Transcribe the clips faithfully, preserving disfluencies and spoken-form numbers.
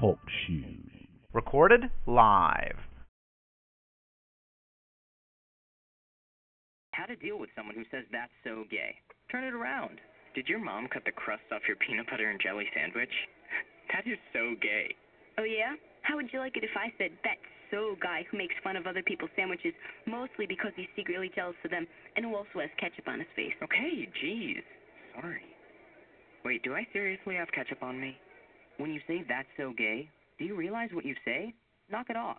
Talk shoes. Recorded live. How to deal with someone who says that's so gay. Turn it around. Did your mom cut the crust off your peanut butter and jelly sandwich? That is so gay. Oh, yeah? How would you like it if I said that so guy who makes fun of other people's sandwiches mostly because he's secretly jealous of them and who also has ketchup on his face? Okay, geez. Sorry. Wait, do I seriously have ketchup on me? When you say that's so gay, do you realize what you say? Knock it off.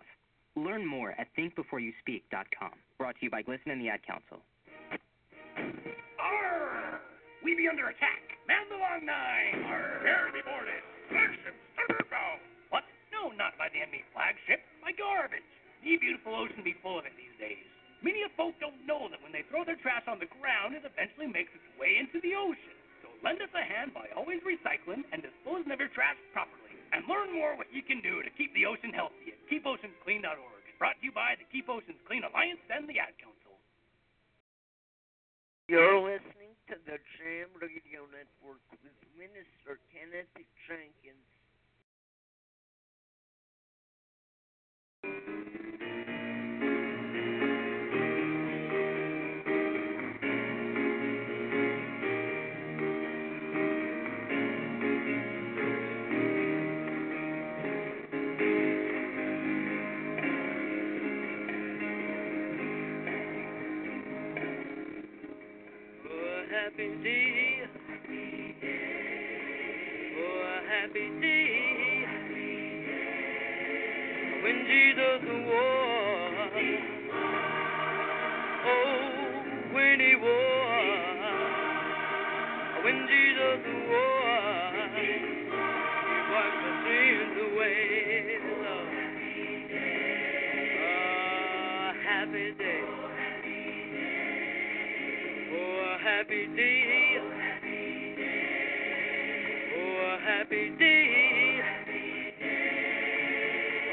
Learn more at think before you speak dot com. Brought to you by Glisten and the Ad Council. Arr! We be under attack. Man the long nine. Arr! Dare be boarded. Flagship, starboard bow. What? No, not by the enemy flagship. By garbage. The beautiful ocean be full of it these days. Many of folk don't know that when they throw their trash on the ground, it eventually makes its way into the ocean. So lend us a hand by always recycling and disposing of your trash properly. And learn more what you can do to keep the ocean healthy at keep oceans clean dot org. Brought to you by the Keep Oceans Clean Alliance and the Ad Council. You're listening to the Jam Radio Network with Minister Kenneth Jenkins. Happy day. Oh, a happy day. When Jesus was. Oh, when he was. When Jesus was. He wiped the sins away. Oh, a happy day. Happy day. Oh, a happy day.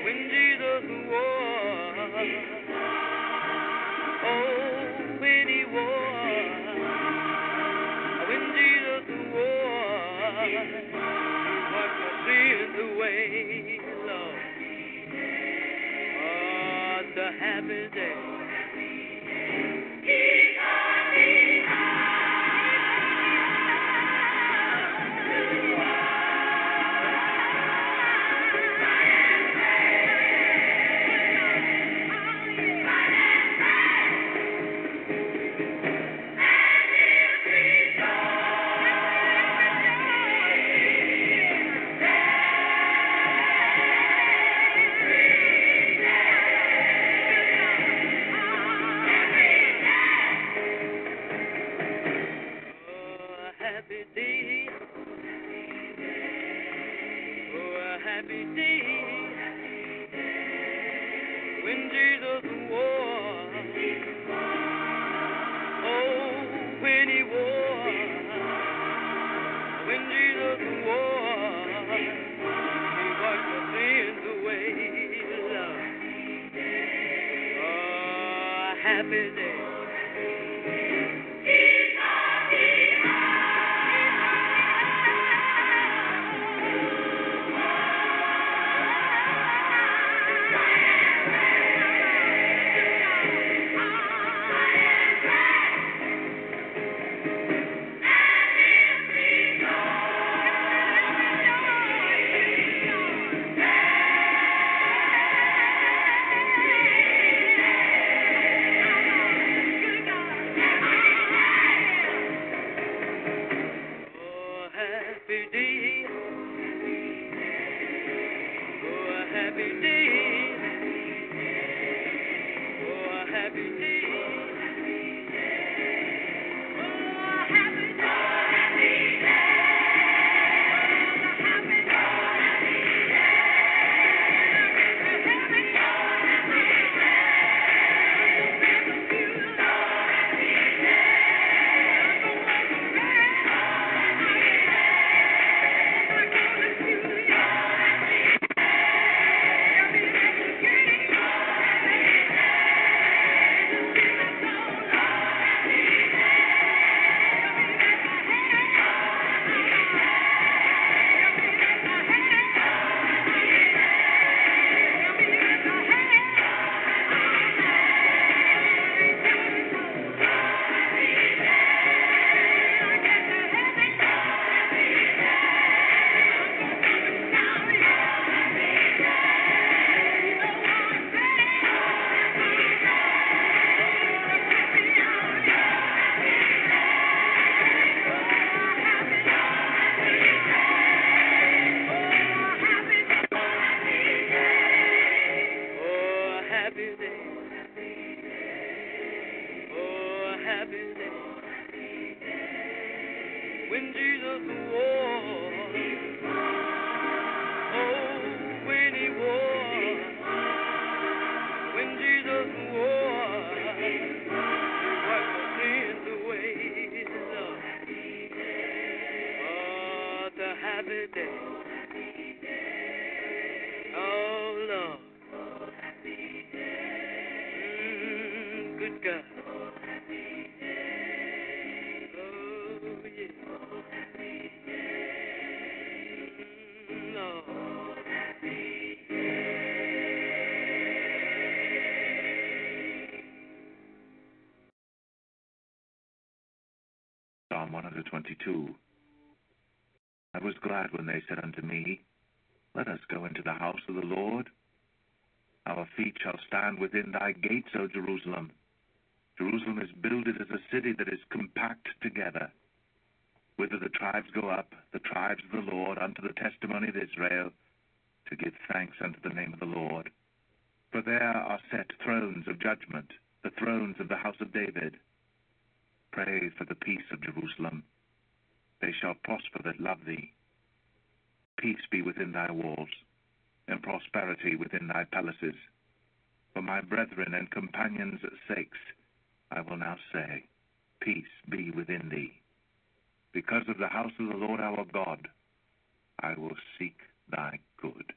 When Jesus was. Oh, when he was. When Jesus was. He washed my sins away, Lord. Oh, the happy day. Happy day. one twenty-two. I was glad when they said unto me, Let us go into the house of the Lord. Our feet shall stand within thy gates, O Jerusalem. Jerusalem is builded as a city that is compact together. Whither the tribes go up, the tribes of the Lord, unto the testimony of Israel, to give thanks unto the name of the Lord. For there are set thrones of judgment, the thrones of the house of David. Pray for the peace of Jerusalem. They shall prosper that love thee. Peace be within thy walls, and prosperity within thy palaces. For my brethren and companions' sakes, I will now say, Peace be within thee. Because of the house of the Lord our God, I will seek thy good.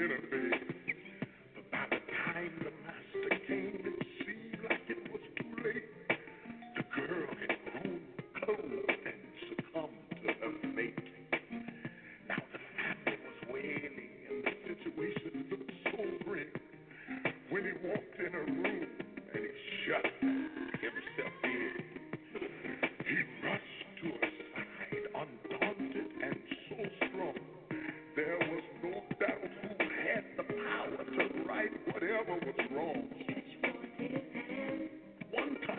interface. But by the time the master came, it seemed like it was too late. The girl had grown cold and succumbed to her fate. Now the family was wailing and the situation looked so grim. When he walked in her room and he shut himself in, he rushed to her side undaunted and so strong. There was no doubt who had the power to right whatever was wrong. One touch,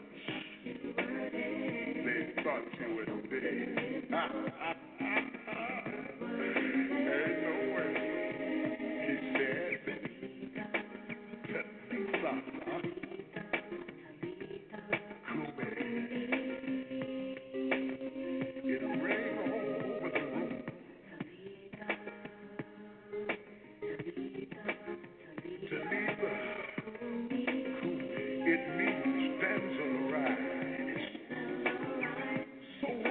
they thought you were dead. There's no way, he said. It rained all over the room. It means stands on the rise. So what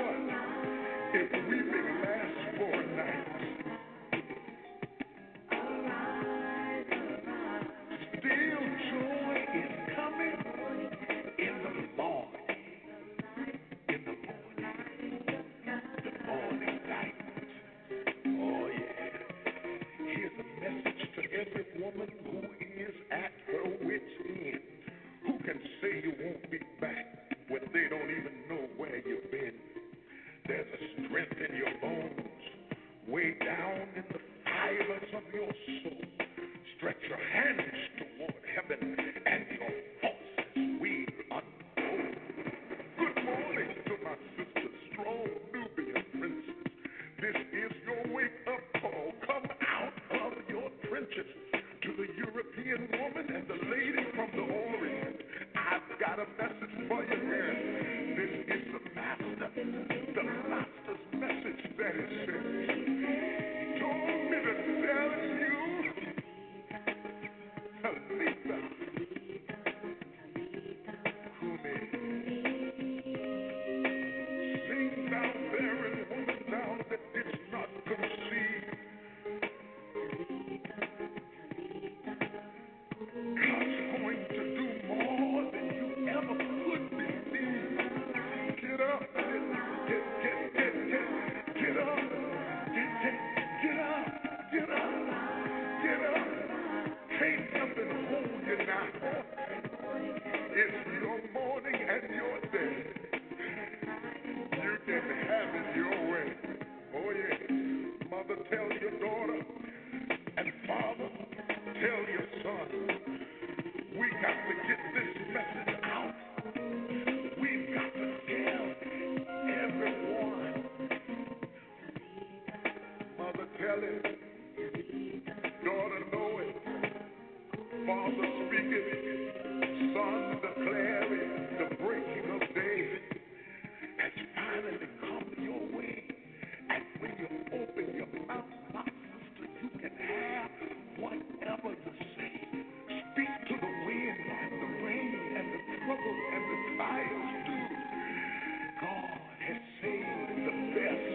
if weeping lasts for a night? Still joy is coming in the morning. In the morning. The morning light. Oh yeah. Here's a message to every woman who is at her wit's end, who can say you won't be back when they don't even know where you've been. There's a strength in your bones, way down in the fibers of your soul. Stretch your hands toward heaven and your forces will unfold. Good morning to my sisters, strong Nubian princess. This is your wake-up call. Come out of your trenches. To the European woman and the lady from the Orient, I've got a message for you here. This is the master, the master's message that is sent. He told me to tell you, Talitha, Kumi, sing thou barren woman, thou that didst not conceive. God's going to do more than you ever could believe. Get up, get, get, get, get, get up, get, get, get up, get up, get up. Take up and hold you now. It's your morning and your day. You can have it your way. Oh yeah. Mother, tell your daughter, and father, tell your son. We got to get this message out. We've got to tell everyone. Mother, tell it. Daughter, know it. Father, speak it. Son, declare it. The breaking of day has finally come your way. And when you open your mouth, my sister, you can have whatever you say. Speak to the wind and the rain and the trouble and the trials too. God has saved the best,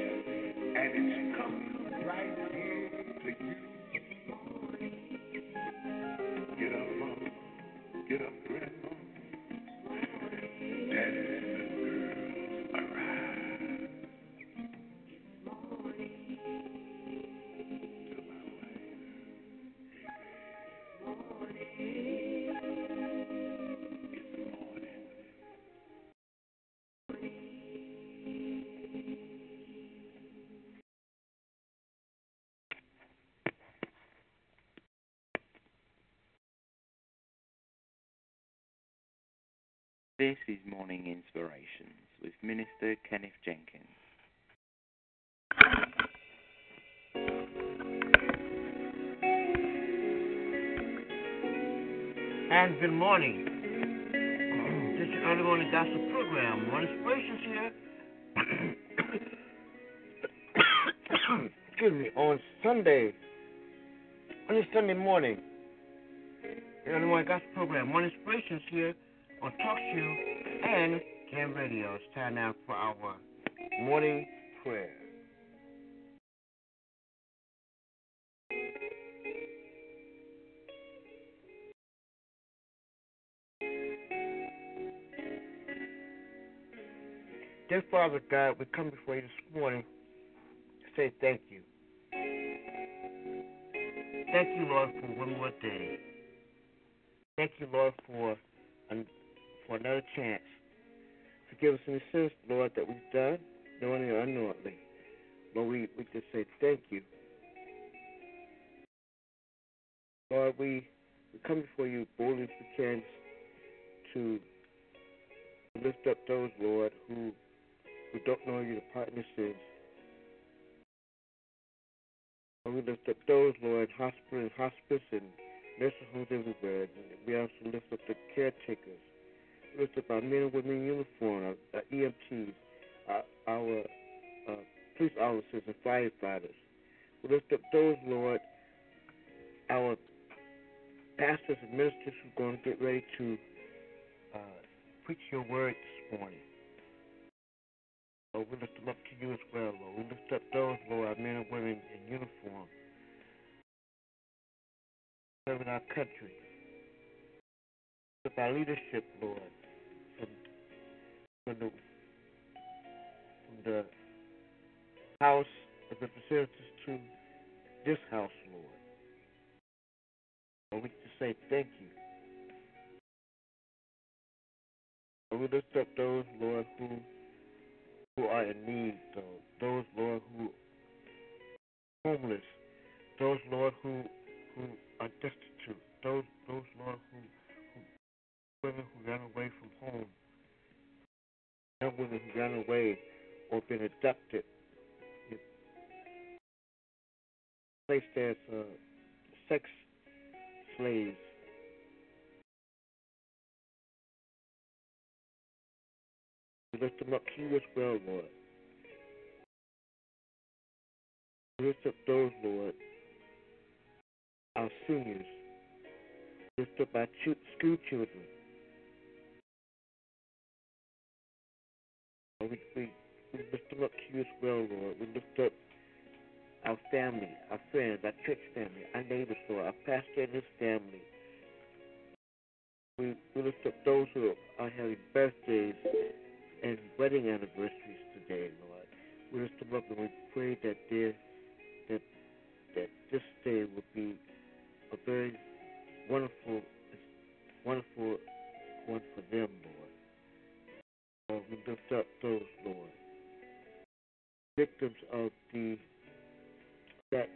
and it's coming right here to you. Get up, mama. Get up, grandma. Daddy and the girls arrive. This is Morning Inspirations with Minister Kenneth Jenkins. And good morning. This is early morning gospel program. More inspirations here. Excuse me. On Sunday, on this Sunday morning, the early morning gospel program. More inspirations here on TalkShoe and Jam Radio. It's time now for our morning prayer. Dear Father God, we come before you this morning to say thank you. Thank you, Lord, for one more day. Thank you, Lord, for an, for another chance. Forgive us any sins, Lord, that we've done, knowingly or unknowingly. Lord, we, we just say thank you. Lord, we, we come before you boldly as we can to lift up those, Lord, who who don't know you, the partners is. We lift up those, Lord, hospital and hospice and nursing homes everywhere. And we also lift up the caretakers. We lift up our men and women in uniform, our, our E M Ts, our, our uh, police officers and firefighters. We lift up those, Lord, our pastors and ministers who are going to get ready to uh, preach your word this morning. Lord, we lift them up to you as well, Lord. We lift up those, Lord, our men and women in uniform, serving our country. We lift up our leadership, Lord, from, from, the, from the House of Representatives to this house, Lord. Lord, we just say thank you. Lord, we lift up those, Lord, who who are in need, Lord. Those, Lord, who are homeless, those, Lord, who who are destitute, those, those Lord, who, who women who ran away from home, young women who ran away or been abducted, placed as uh, sex slaves. We lift them up to you as well, Lord. We lift up those, Lord, our seniors. We lift up our ch- school children. We, we, we lift them up to you as well, Lord. We lift up our family, our friends, our church family, our neighbors, Lord, our pastor and his family. We, we lift up those who are having birthdays and wedding anniversaries today, Lord. We lift them up and we pray that there, that that this day will be a very wonderful, wonderful one for them, Lord. Lord, we lift up those, Lord, victims of the that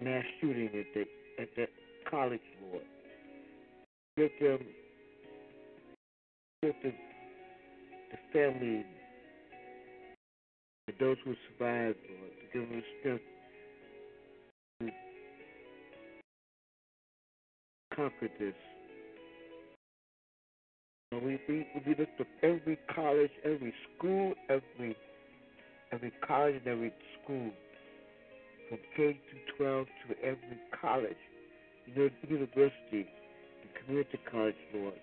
mass shooting at the, at that college, Lord. Give them, give them. The family, and those who survived, Lord, to give them the strength to conquer this. And we, we, we lift up every college, every school, every every college and every school, from K through twelve to every college, university, the community college, Lord.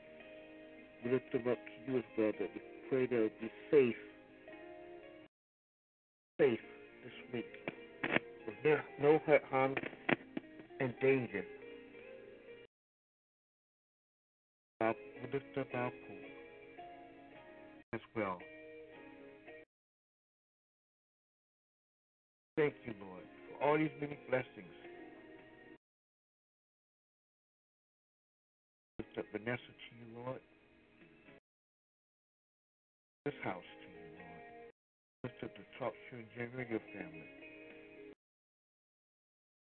We lift them up to you as well, that we pray they'll be safe, safe this week, with no, no hurt, harm, and danger. Uh, we lift up our poor as well. Thank you, Lord, for all these many blessings. Lift up Vanessa to you, Lord. This house to you, Lord. Lift up the TalkShoe and Jam Radio family.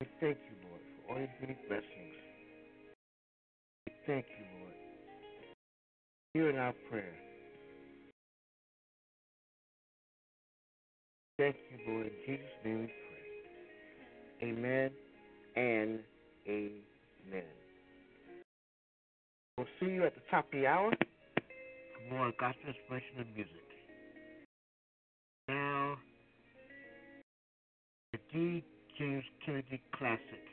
We thank you, Lord, for all these many blessings. We thank you, Lord. Hear in our prayer. Thank you, Lord. In Jesus' name we pray. Amen and amen. We'll see you at the top of the hour. More gospel inspiration and music. Now, the D. James Kennedy Classic.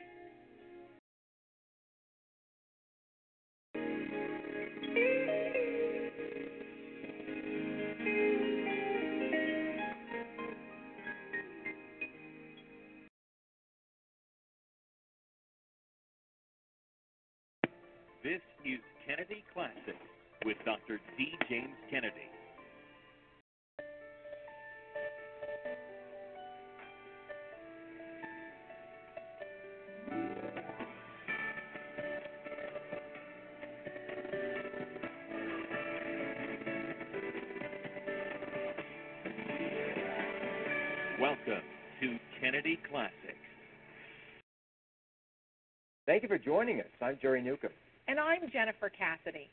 This is Kennedy Classic with Doctor D. James Kennedy. Kennedy Classics. Thank you for joining us. I'm Jerry Newcomb. And I'm Jennifer Cassidy.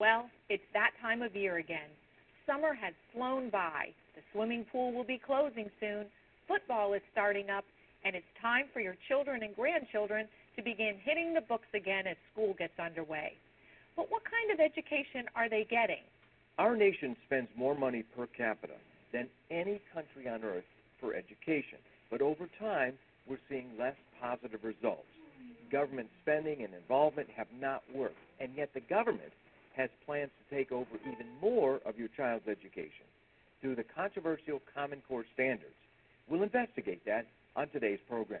Well, it's that time of year again. Summer has flown by. The swimming pool will be closing soon. Football is starting up, and it's time for your children and grandchildren to begin hitting the books again as school gets underway. But what kind of education are they getting? Our nation spends more money per capita than any country on earth for education, but over time we're seeing less positive results. Government spending and involvement have not worked, and yet the government has plans to take over even more of your child's education through the controversial Common Core standards. We'll investigate that on today's program.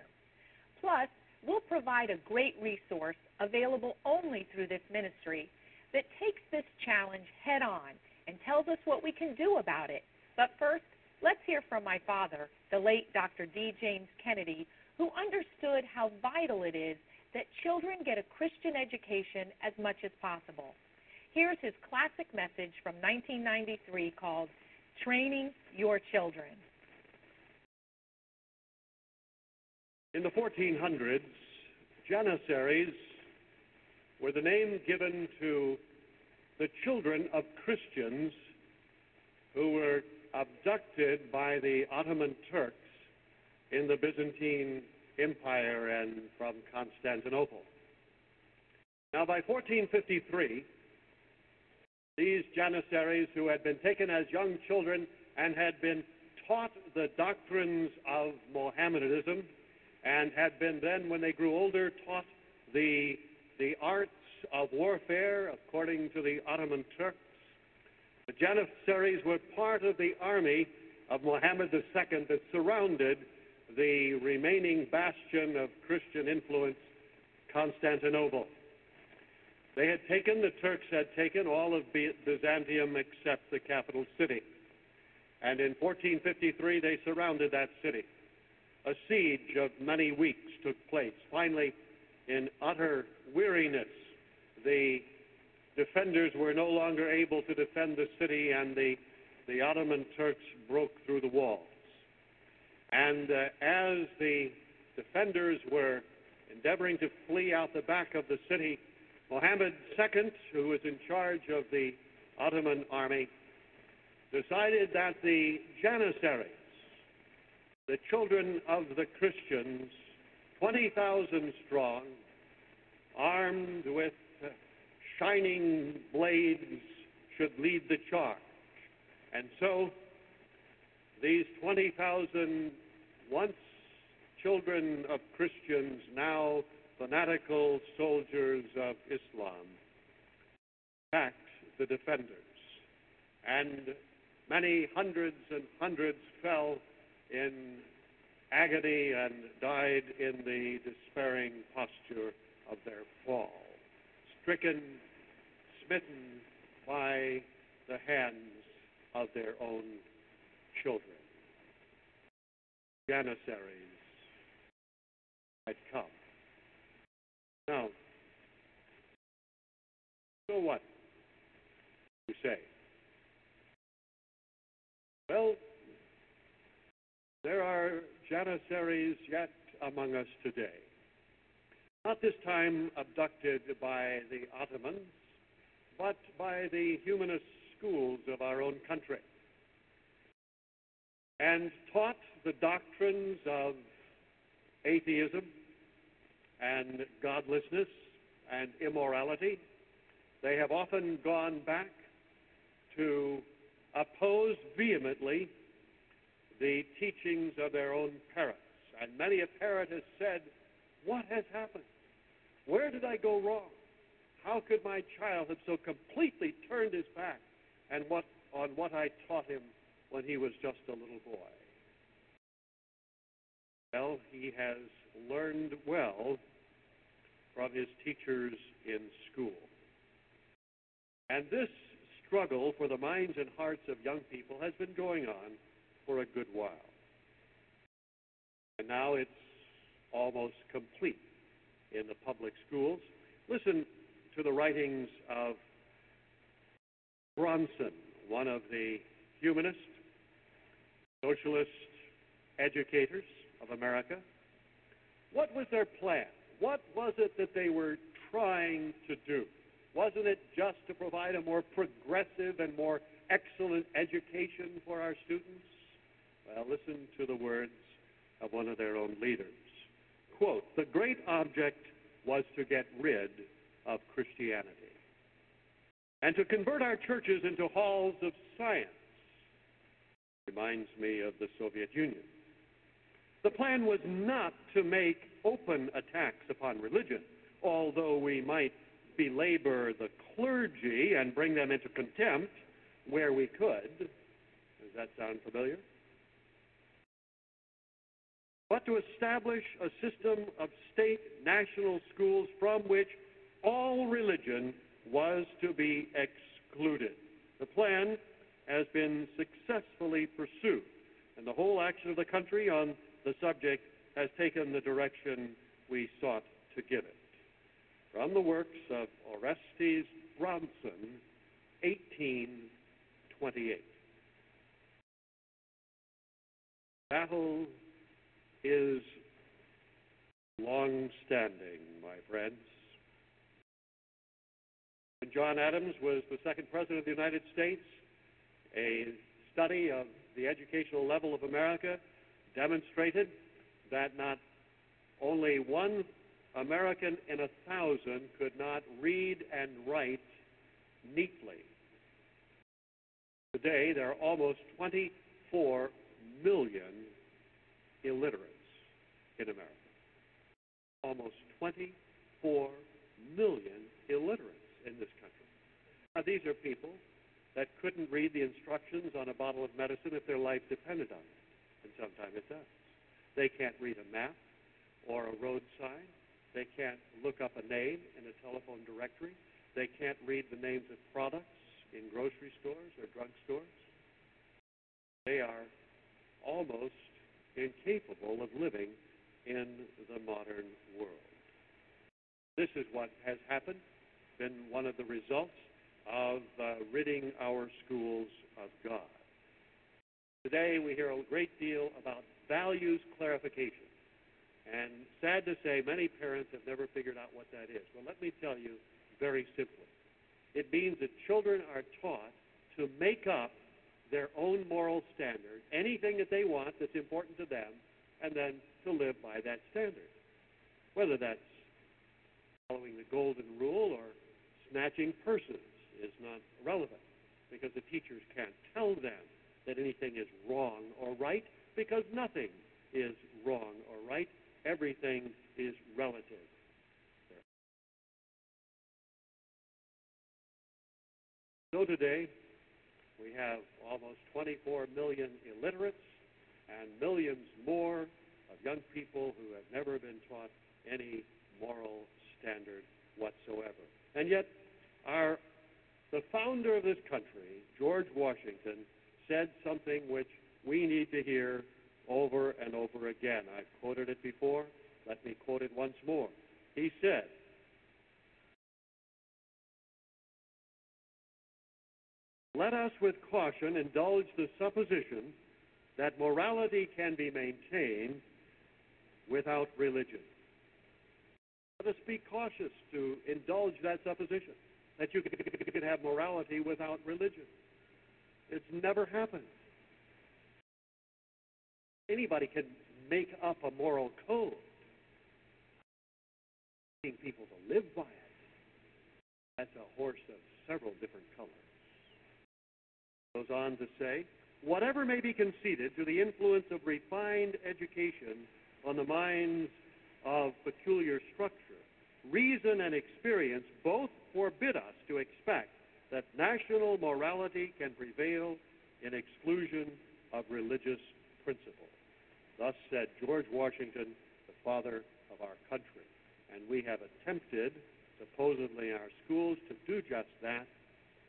Plus, we'll provide a great resource available only through this ministry that takes this challenge head-on and tells us what we can do about it. But first, let's hear from my father, the late Doctor D. James Kennedy, who understood how vital it is that children get a Christian education as much as possible. Here's his classic message from nineteen ninety-three called Training Your Children. In the fourteen hundreds, Janissaries were the name given to the children of Christians who were abducted by the Ottoman Turks in the Byzantine Empire and from Constantinople. Now, by fourteen fifty-three, these Janissaries who had been taken as young children and had been taught the doctrines of Mohammedanism, and had been then, when they grew older, taught the, the arts of warfare, according to the Ottoman Turks. The Janissaries were part of the army of Mohammed the Second that surrounded the remaining bastion of Christian influence, Constantinople. They had taken, the Turks had taken all of Byzantium except the capital city. And in fourteen fifty-three, they surrounded that city. A siege of many weeks took place. Finally, in utter weariness, the defenders were no longer able to defend the city, and the, the Ottoman Turks broke through the walls. And uh, as the defenders were endeavoring to flee out the back of the city, Mohammed the Second, who was in charge of the Ottoman army, decided that the Janissaries, the children of the Christians, twenty thousand strong, armed with shining blades, should lead the charge. And so these twenty thousand, once children of Christians, now fanatical soldiers of Islam, attacked the defenders. And many hundreds and hundreds fell in agony and died in the despairing posture of their fall, stricken, smitten by the hands of their own children. Janissaries had come. Now, so what, you say? Well, there are Janissaries yet among us today. Not this time abducted by the Ottomans, but by the humanist schools of our own country, and taught the doctrines of atheism and godlessness and immorality. They have often gone back to oppose vehemently the teachings of their own parents. And many a parent has said, what has happened? Where did I go wrong? How could my child have so completely turned his back and what, on what I taught him when he was just a little boy? Well, he has learned well from his teachers in school. And this struggle for the minds and hearts of young people has been going on for a good while. And now it's almost complete in the public schools. Listen to the writings of Bronson, one of the humanist, socialist educators, of America? What was their plan? What was it that they were trying to do? Wasn't it just to provide a more progressive and more excellent education for our students? Well, listen to the words of one of their own leaders. Quote, "The great object was to get rid of Christianity and to convert our churches into halls of science." Reminds me of the Soviet Union. The plan was not to make open attacks upon religion, although we might belabor the clergy and bring them into contempt where we could. Does that sound familiar? But to establish a system of state national schools from which all religion was to be excluded. The plan has been successfully pursued, and the whole action of the country on the subject has taken the direction we sought to give it. From the works of Orestes Bronson, eighteen twenty-eight. Battle is long-standing, my friends. When John Adams was the second president of the United States, a study of the educational level of America demonstrated that not only one American in a thousand could not read and write neatly. Today, there are almost twenty-four million illiterates in America. Almost twenty-four million illiterates in this country. Now, these are people that couldn't read the instructions on a bottle of medicine if their life depended on it, and sometimes it does. They can't read a map or a road sign. They can't look up a name in a telephone directory. They can't read the names of products in grocery stores or drugstores. They are almost incapable of living in the modern world. This is what has happened, been one of the results of uh, ridding our schools of God. Today we hear a great deal about values clarification. And sad to say, many parents have never figured out what that is. Well, let me tell you very simply. It means that children are taught to make up their own moral standard, anything that they want that's important to them, and then to live by that standard. Whether that's following the golden rule or snatching purses is not relevant, because the teachers can't tell them that anything is wrong or right, because nothing is wrong or right. Everything is relative. So today, we have almost twenty-four million illiterates and millions more of young people who have never been taught any moral standard whatsoever. And yet, our the founder of this country, George Washington, said something which we need to hear over and over again. I've quoted it before. Let me quote it once more. He said, "Let us with caution indulge the supposition that morality can be maintained without religion." Let us be cautious to indulge that supposition, that you can have morality without religion. It's never happened. Anybody can make up a moral code, asking people to live by it. That's a horse of several different colors. Goes on to say, "Whatever may be conceded to the influence of refined education on the minds of peculiar structure, reason and experience both forbid us to expect that national morality can prevail in exclusion of religious principle." Thus said George Washington, the father of our country. And we have attempted, supposedly in our schools, to do just that,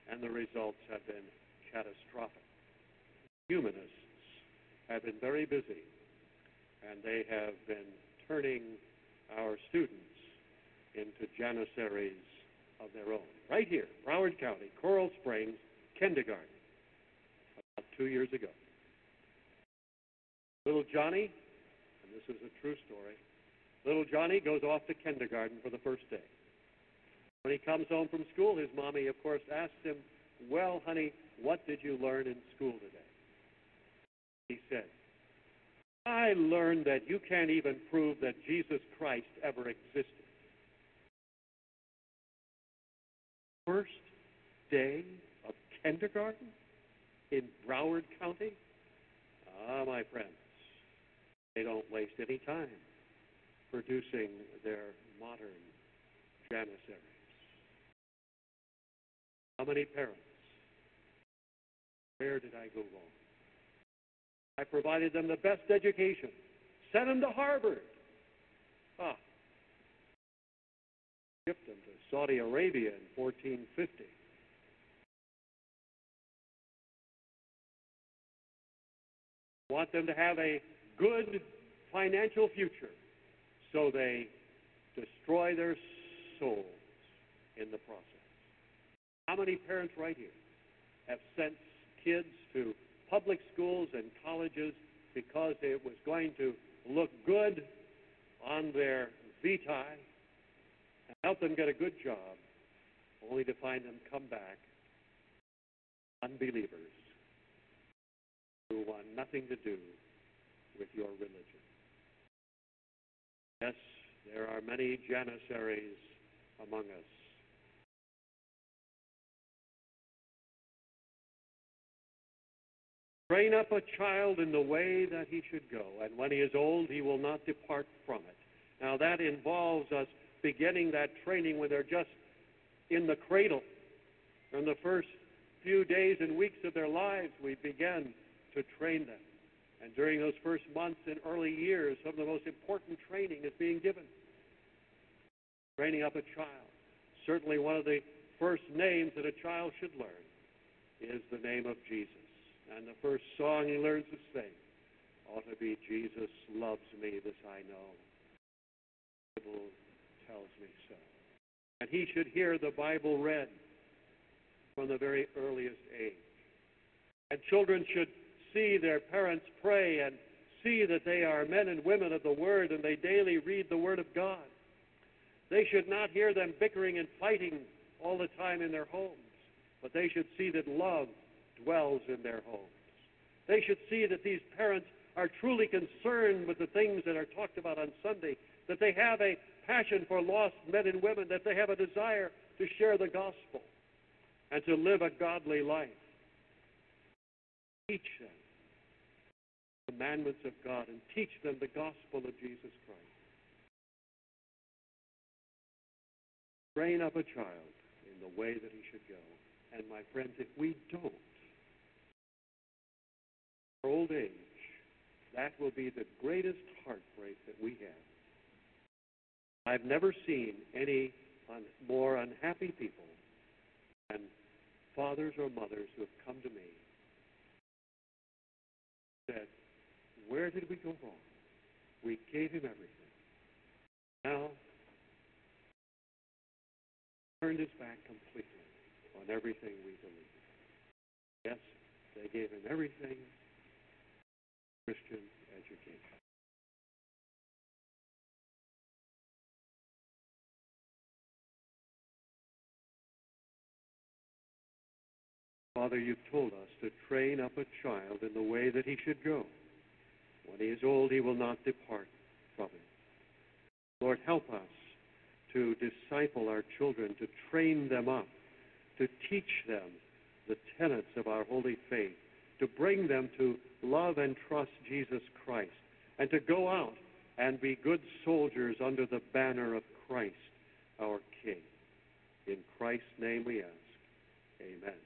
and the results have been catastrophic. Humanists have been very busy, and they have been turning our students into janissaries of their own. Right here, Broward County, Coral Springs, kindergarten, about two years ago. Little Johnny, This is a true story. Little Johnny goes off to kindergarten for the first day. When he comes home from school, his mommy, of course, asks him, "Well, honey, what did you learn in school today?" He said, "I learned that you can't even prove that Jesus Christ ever existed." First day of kindergarten in Broward County? Ah, my friends, they don't waste any time producing their modern janissaries. How many parents? Where did I go wrong? I provided them the best education, sent them to Harvard, ah, shipped them to Saudi Arabia in fourteen fifty. Want them to have a good financial future, so they destroy their souls in the process. How many parents right here have sent kids to public schools and colleges because it was going to look good on their vitae and help them get a good job, only to find them come back unbelievers who want nothing to do with your religion? Yes, there are many janissaries among us. Train up a child in the way that he should go, and when he is old, he will not depart from it. Now, that involves us beginning that training when they're just in the cradle. In the first few days and weeks of their lives, we begin to train them. And during those first months and early years, some of the most important training is being given. Training up a child. Certainly one of the first names that a child should learn is the name of Jesus. And the first song he learns to sing ought to be, "Jesus loves me, this I know. The Bible tells me so." And he should hear the Bible read from the very earliest age. And children should see their parents pray and see that they are men and women of the Word and they daily read the Word of God. They should not hear them bickering and fighting all the time in their homes, but they should see that love dwells in their homes. They should see that these parents are truly concerned with the things that are talked about on Sunday, that they have a passion for lost men and women, that they have a desire to share the gospel and to live a godly life. Teach them the commandments of God and teach them the gospel of Jesus Christ. Train up a child in the way that he should go. And my friends, if we don't, our old age, that will be the greatest heartbreak that we have. I've never seen any un- more unhappy people than fathers or mothers who have come to me and said, "Where did we go wrong? We gave him everything. Now, he turned his back completely on everything we believe." Yes, they gave him everything. Christian education. Father, you've told us to train up a child in the way that he should go. When he is old, he will not depart from it. Lord, help us to disciple our children, to train them up, to teach them the tenets of our holy faith, to bring them to love and trust Jesus Christ, and to go out and be good soldiers under the banner of Christ, our King. In Christ's name we ask. Amen.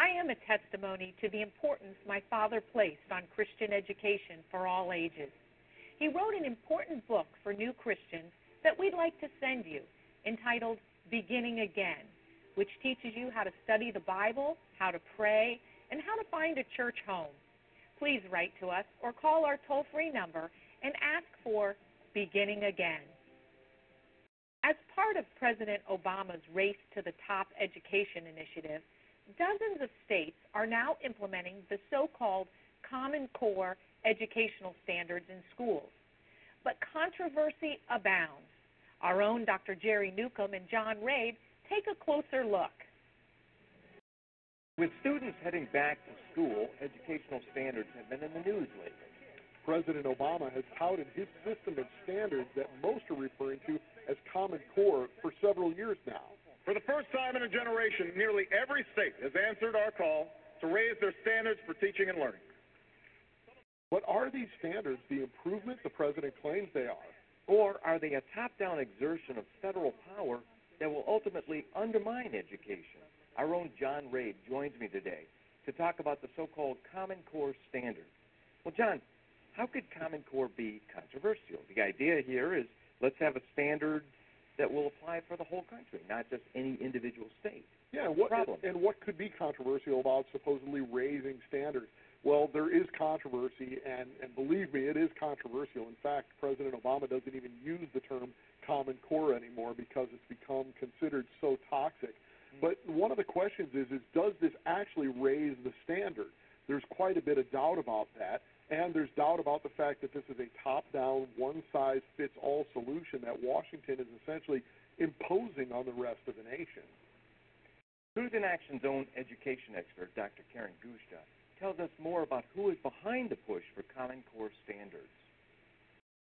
I am a testimony to the importance my father placed on Christian education for all ages. He wrote an important book for new Christians that we'd like to send you, entitled Beginning Again, which teaches you how to study the Bible, how to pray, and how to find a church home. Please write to us or call our toll-free number and ask for Beginning Again. As part of President Obama's Race to the Top education initiative, dozens of states are now implementing the so-called Common Core educational standards in schools. But controversy abounds. Our own Doctor Jerry Newcomb and John Rabe take a closer look. With students heading back to school, educational standards have been in the news lately. President Obama has touted his system and standards that most are referring to as Common Core for several years now. For the first time in a generation, nearly every state has answered our call to raise their standards for teaching and learning. But are these standards the improvement the president claims they are? Or are they a top-down exertion of federal power that will ultimately undermine education? Our own John Reid joins me today to talk about the so-called Common Core standard. Well, John, how could Common Core be controversial? The idea here is let's have a standard that will apply for the whole country, not just any individual state. Yeah, what, and what could be controversial about supposedly raising standards? Well, there is controversy, and, and believe me, it is controversial. In fact, President Obama doesn't even use the term Common Core anymore because it's become considered so toxic. Mm-hmm. But one of the questions is, is does this actually raise the standard? There's quite a bit of doubt about that, and there's doubt about the fact that this is a top-down, one-size-fits-all solution that Washington is essentially imposing on the rest of the nation. Truth in Action's own education expert, Doctor Karen Gushta, tells us more about who is behind the push for Common Core standards.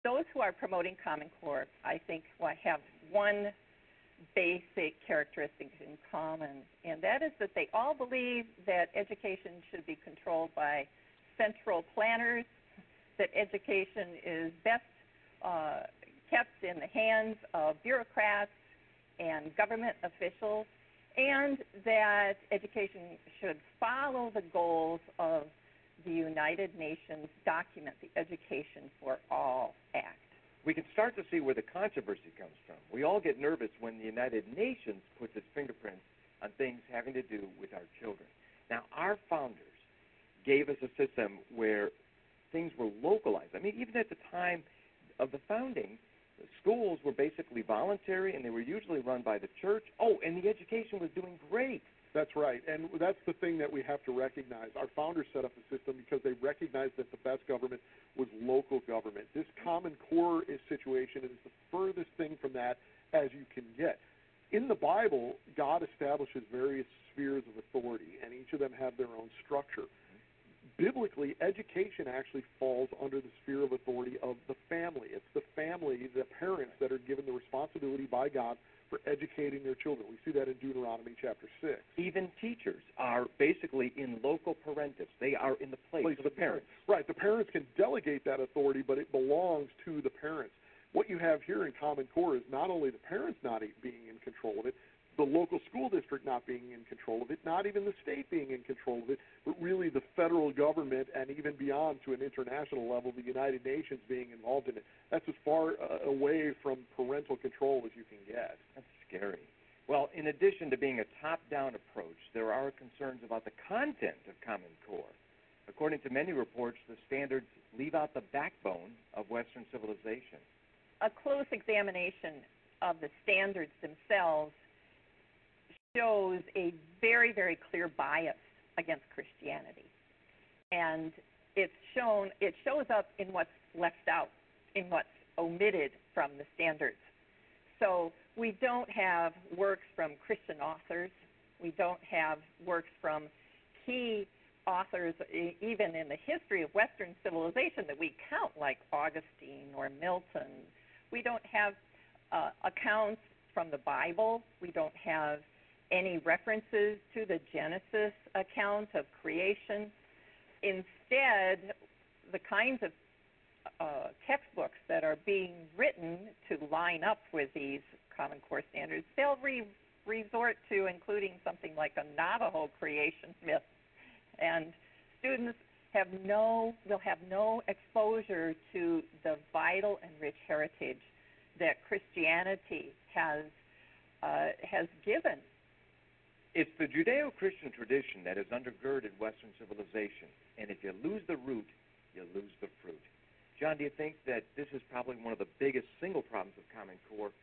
Those who are promoting Common Core, I think, have one basic characteristic in common, and that is that they all believe that education should be controlled by central planners, that education is best uh, kept in the hands of bureaucrats and government officials, and that education should follow the goals of the United Nations document, the Education for All Act. We can start to see where the controversy comes from. We all get nervous when the United Nations puts its fingerprints on things having to do with our children. Now, our founders gave us a system where things were localized. I mean, even at the time of the founding, the schools were basically voluntary, and they were usually run by the church. Oh, and the education was doing great. That's right, and that's the thing that we have to recognize. Our founders set up the system because they recognized that the best government was local government. This Common Core situation is the furthest thing from that as you can get. In the Bible, God establishes various spheres of authority, and each of them have their own structure. Biblically, education actually falls under the sphere of authority of the family. It's the family, the parents, that are given the responsibility by God for educating their children. We see that in Deuteronomy chapter six. Even teachers are basically in loco parentis. They are in the place, place of the parents. parents. Right. The parents can delegate that authority, but it belongs to the parents. What you have here in Common Core is not only the parents not being in control of it, the local school district not being in control of it, not even the state being in control of it, but really the federal government and even beyond to an international level, the United Nations being involved in it. That's as far uh, away from parental control as you can get. That's scary. Well, in addition to being a top-down approach, there are concerns about the content of Common Core. According to many reports, the standards leave out the backbone of Western civilization. A close examination of the standards themselves shows a very, very clear bias against Christianity. And it's shown, it shows up in what's left out, in what's omitted from the standards. So we don't have works from Christian authors. We don't have works from key authors, even in the history of Western civilization, that we count, like Augustine or Milton. We don't have uh, accounts from the Bible. We don't have any references to the Genesis account of creation. Instead, the kinds of uh, textbooks that are being written to line up with these Common Core standards, they'll re- resort to including something like a Navajo creation myth. And students have no, they'll have no exposure to the vital and rich heritage that Christianity has, uh, has given. It's the Judeo-Christian tradition that has undergirded Western civilization, and if you lose the root, you lose the fruit. John, do you think that this is probably one of the biggest single problems of Common Core?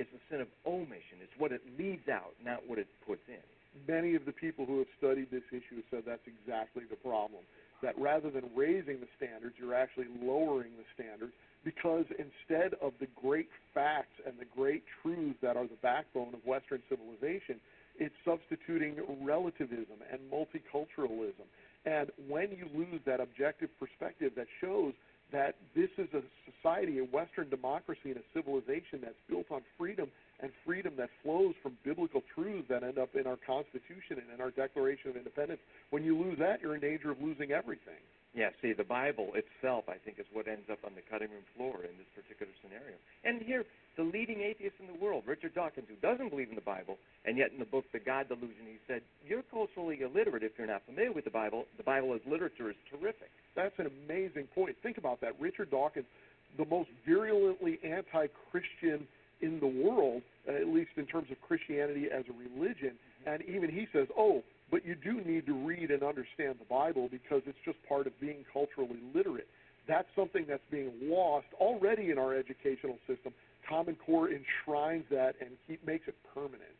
It's the sin of omission. It's what it leaves out, not what it puts in. many of the people who have studied this issue have said that's exactly the problem, that rather than raising the standards, you're actually lowering the standards, because instead of the great facts and the great truths that are the backbone of Western civilization, it's substituting relativism and multiculturalism. And when you lose that objective perspective that shows that this is a society, a Western democracy, and a civilization that's built on freedom, and freedom that flows from biblical truths that end up in our Constitution and in our Declaration of Independence, when you lose that, you're in danger of losing everything. Yeah, see, the Bible itself, I think, is what ends up on the cutting room floor in this particular scenario. And here, the leading atheist in the world, Richard Dawkins, who doesn't believe in the Bible, and yet in the book The God Delusion, he said, you're culturally illiterate if you're not familiar with the Bible. The Bible as literature is terrific. That's an amazing point. Think about that. Richard Dawkins, the most virulently anti-Christian in the world, at least in terms of Christianity as a religion, and even he says, oh, but you do need to read and understand the Bible because it's just part of being culturally literate. That's something that's being lost already in our educational system. Common Core enshrines that and keep, makes it permanent.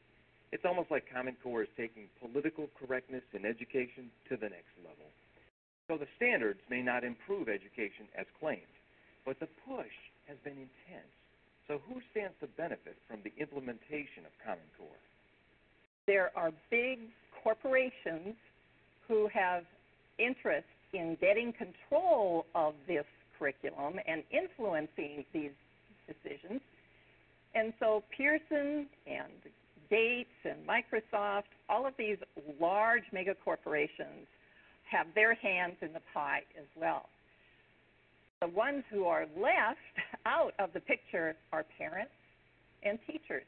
It's almost like Common Core is taking political correctness in education to the next level. So the standards may not improve education as claimed, but the push has been intense. So who stands to benefit from the implementation of Common Core? There are big corporations who have interest in getting control of this curriculum and influencing these decisions. And so Pearson and Gates and Microsoft, all of these large mega corporations have their hands in the pie as well. The ones who are left out of the picture are parents and teachers.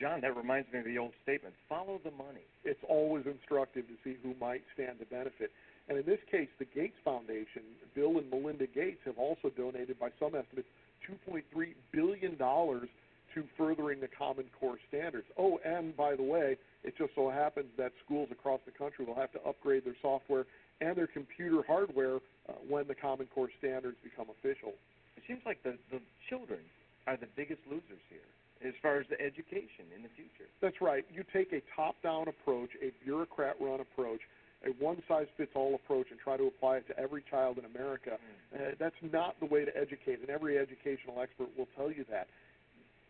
John, that reminds me of the old statement, follow the money. It's always instructive to see who might stand to benefit. And in this case, the Gates Foundation, Bill and Melinda Gates, have also donated, by some estimates, two point three billion dollars to furthering the Common Core standards. Oh, and by the way, it just so happens that schools across the country will have to upgrade their software and their computer hardware uh, when the Common Core standards become official. It seems like the, the children are the biggest losers here as far as the education in the future. That's right. You take a top-down approach, a bureaucrat-run approach, a one-size-fits-all approach, and try to apply it to every child in America. Mm-hmm. Uh, that's not the way to educate, and every educational expert will tell you that.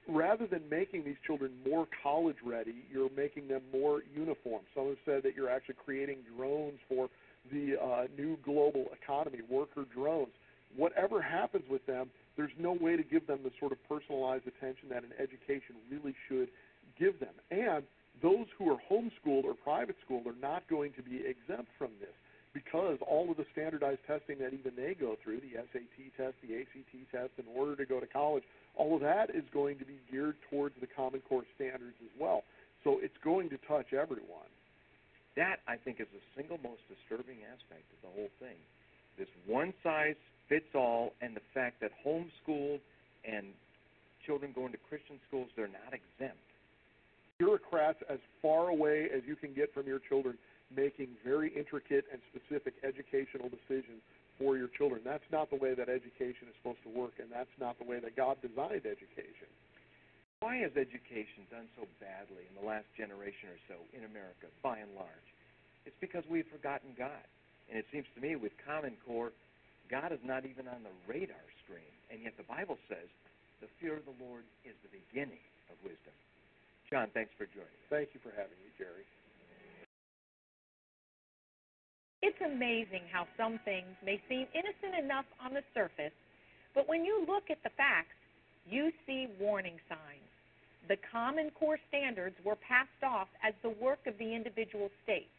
Rather than making these children more college-ready, you're making them more uniform. Some have said that you're actually creating drones for the uh, new global economy, worker drones. Whatever happens with them, there's no way to give them the sort of personalized attention that an education really should give them. And those who are homeschooled or private schooled are not going to be exempt from this because all of the standardized testing that even they go through, the S A T test, the A C T test, in order to go to college, all of that is going to be geared towards the Common Core standards as well. So it's going to touch everyone. That, I think, is the single most disturbing aspect of the whole thing, this one-size-fits-all and the fact that homeschooled and children going to Christian schools, they're not exempt. Bureaucrats as far away as you can get from your children making very intricate and specific educational decisions for your children. That's not the way that education is supposed to work, and that's not the way that God designed education. Why has education done so badly in the last generation or so in America, by and large? It's because we've forgotten God. And it seems to me with Common Core, God is not even on the radar screen. And yet the Bible says the fear of the Lord is the beginning of wisdom. John, thanks for joining us. Thank you for having me, Jerry. It's amazing how some things may seem innocent enough on the surface, but when you look at the facts, you see warning signs. The Common Core standards were passed off as the work of the individual states.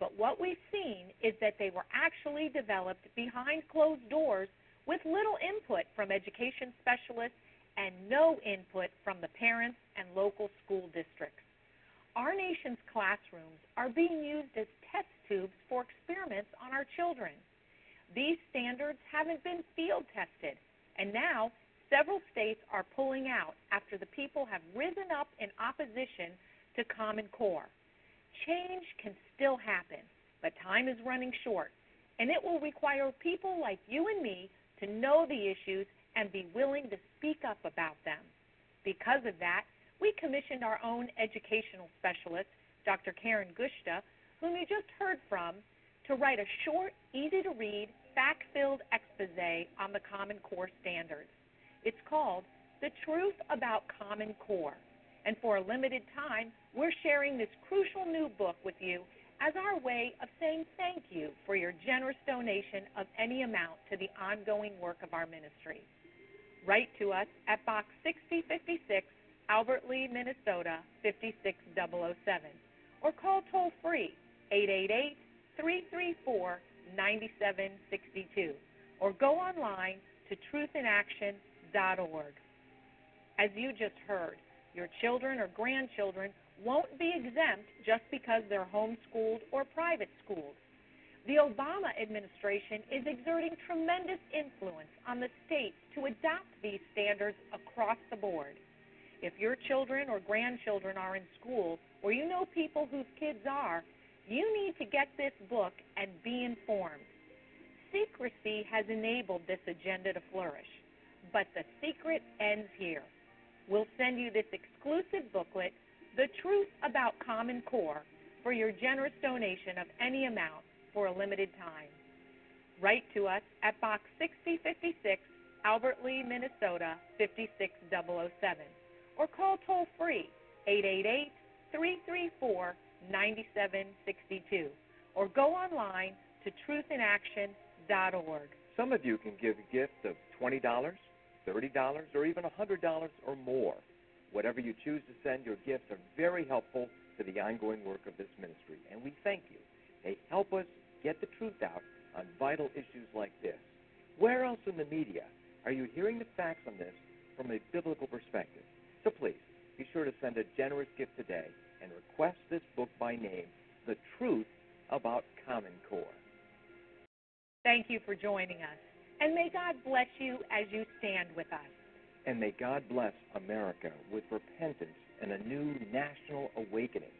But what we've seen is that they were actually developed behind closed doors with little input from education specialists and no input from the parents and local school districts. Our nation's classrooms are being used as test tubes for experiments on our children. These standards haven't been field tested, and now several states are pulling out after the people have risen up in opposition to Common Core. Change can still happen, but time is running short, and it will require people like you and me to know the issues and be willing to speak up about them. Because of that, we commissioned our own educational specialists Doctor Karen Gushta, whom you just heard from, to write a short, easy-to-read, fact-filled expose on the Common Core standards. It's called The Truth About Common Core. And for a limited time, we're sharing this crucial new book with you as our way of saying thank you for your generous donation of any amount to the ongoing work of our ministry. Write to us at Box sixty fifty-six, Albert Lee, Minnesota, five six zero zero seven, or call toll-free eight eight eight, three three four, nine seven six two, or go online to truth in action dot org. As you just heard, your children or grandchildren won't be exempt just because they're homeschooled or private schooled. The Obama administration is exerting tremendous influence on the states to adopt these standards across the board. If your children or grandchildren are in school, or you know people whose kids are, you need to get this book and be informed. Secrecy has enabled this agenda to flourish, but the secret ends here. We'll send you this exclusive booklet, The Truth About Common Core, for your generous donation of any amount for a limited time. Write to us at Box sixty fifty-six, Albert Lee, Minnesota, five six zero zero seven, or call toll-free eight eight eight, three three four, nine seven six two, or go online to truth in action dot org. Some of you can give a gift of twenty dollars, thirty dollars, or even one hundred dollars or more. Whatever you choose to send, your gifts are very helpful to the ongoing work of this ministry, and we thank you. They help us get the truth out on vital issues like this. Where else in the media are you hearing the facts on this from a biblical perspective? So please, be sure to send a generous gift today and request this book by name, The Truth About Common Core. Thank you for joining us, and may God bless you as you stand with us. And may God bless America with repentance and a new national awakening.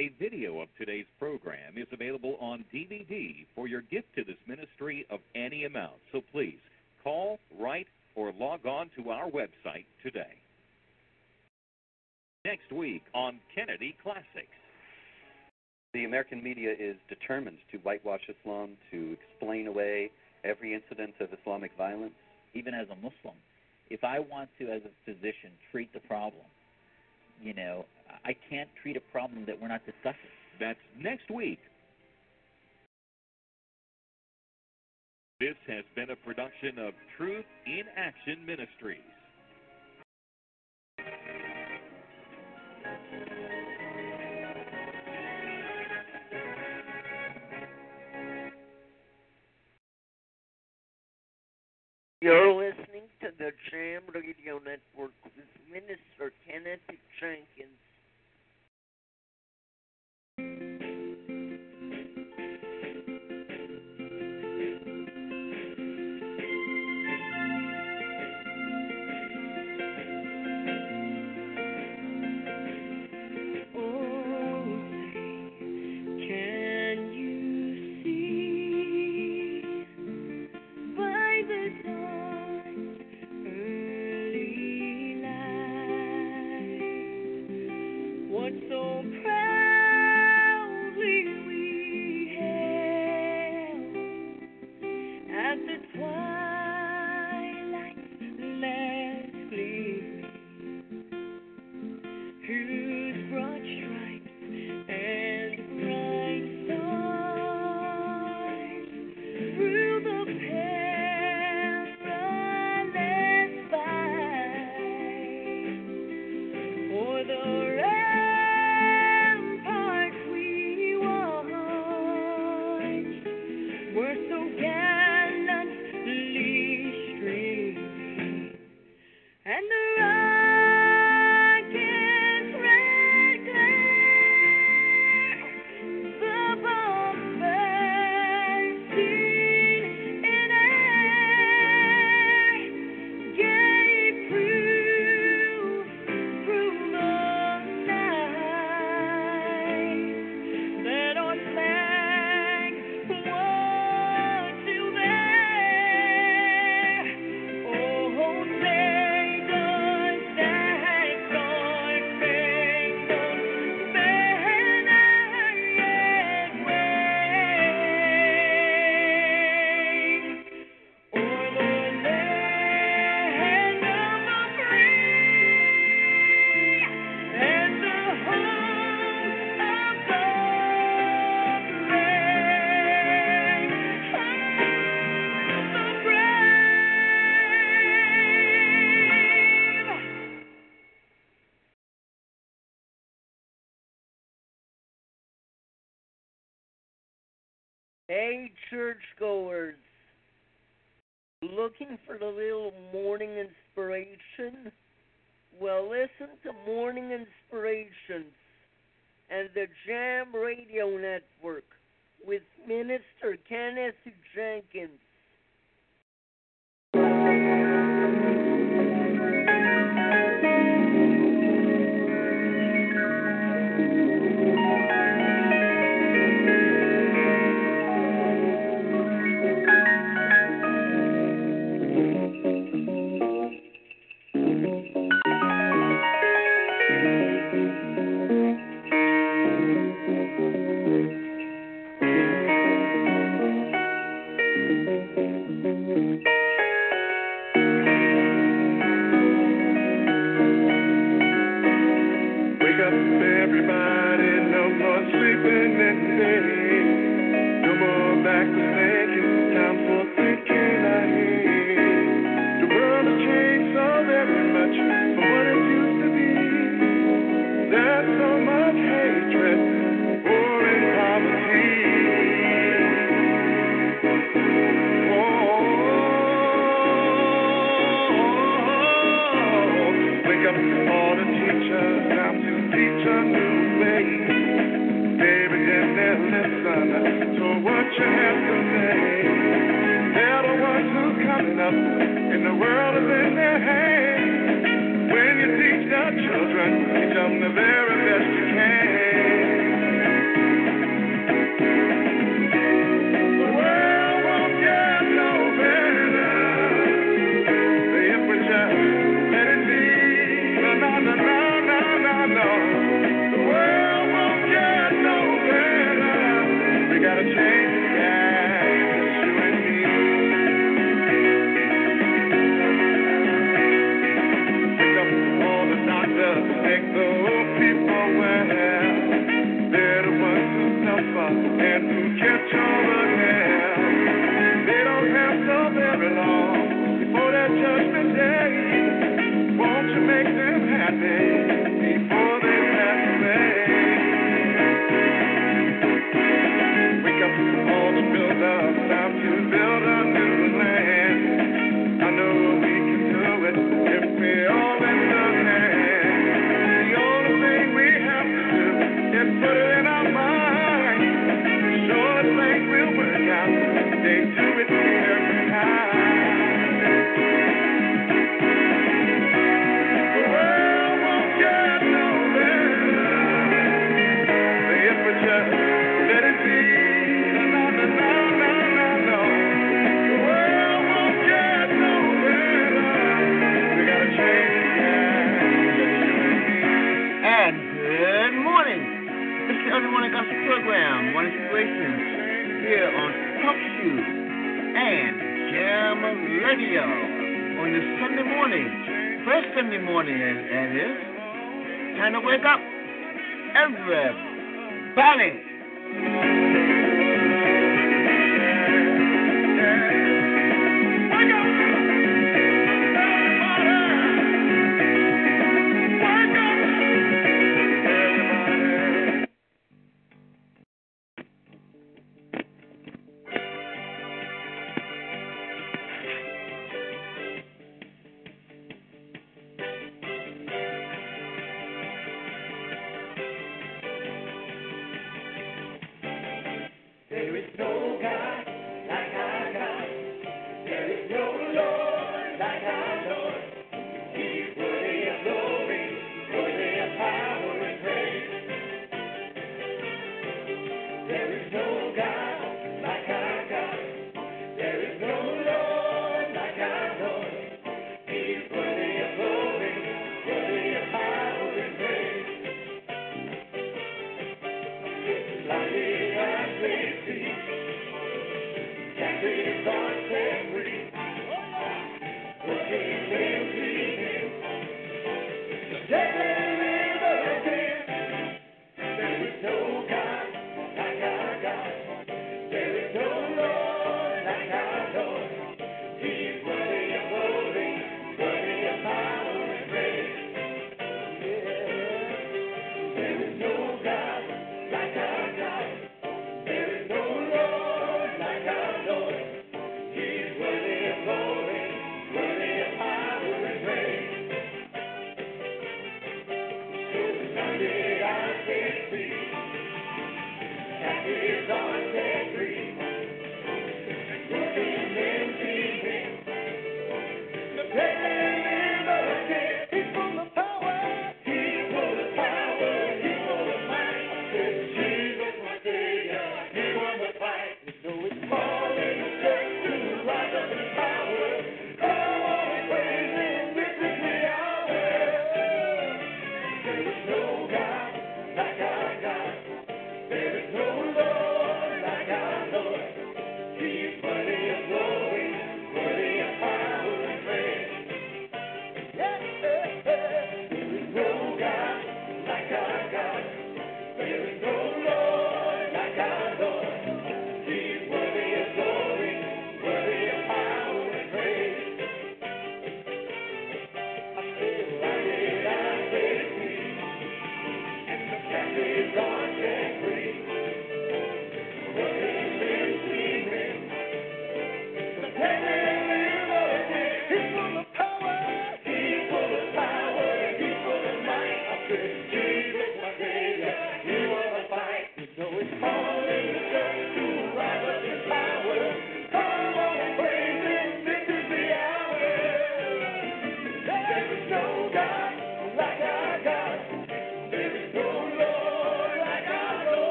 A video of today's program is available on D V D for your gift to this ministry of any amount. So please call, write, or log on to our website today. Next week on Kennedy Classics. The American media is determined to whitewash Islam, to explain away every incident of Islamic violence. Even as a Muslim, if I want to, as a physician, treat the problem, you know, I can't treat a problem that we're not discussing. That's next week. This has been a production of Truth in Action Ministries. You're listening to the Jam Radio Network with Minister Kenneth Jenkins. The Hey, churchgoers, looking for a little morning inspiration? Well, listen to Morning Inspirations and the Jam Radio Network with Minister Kenneth Jenkins.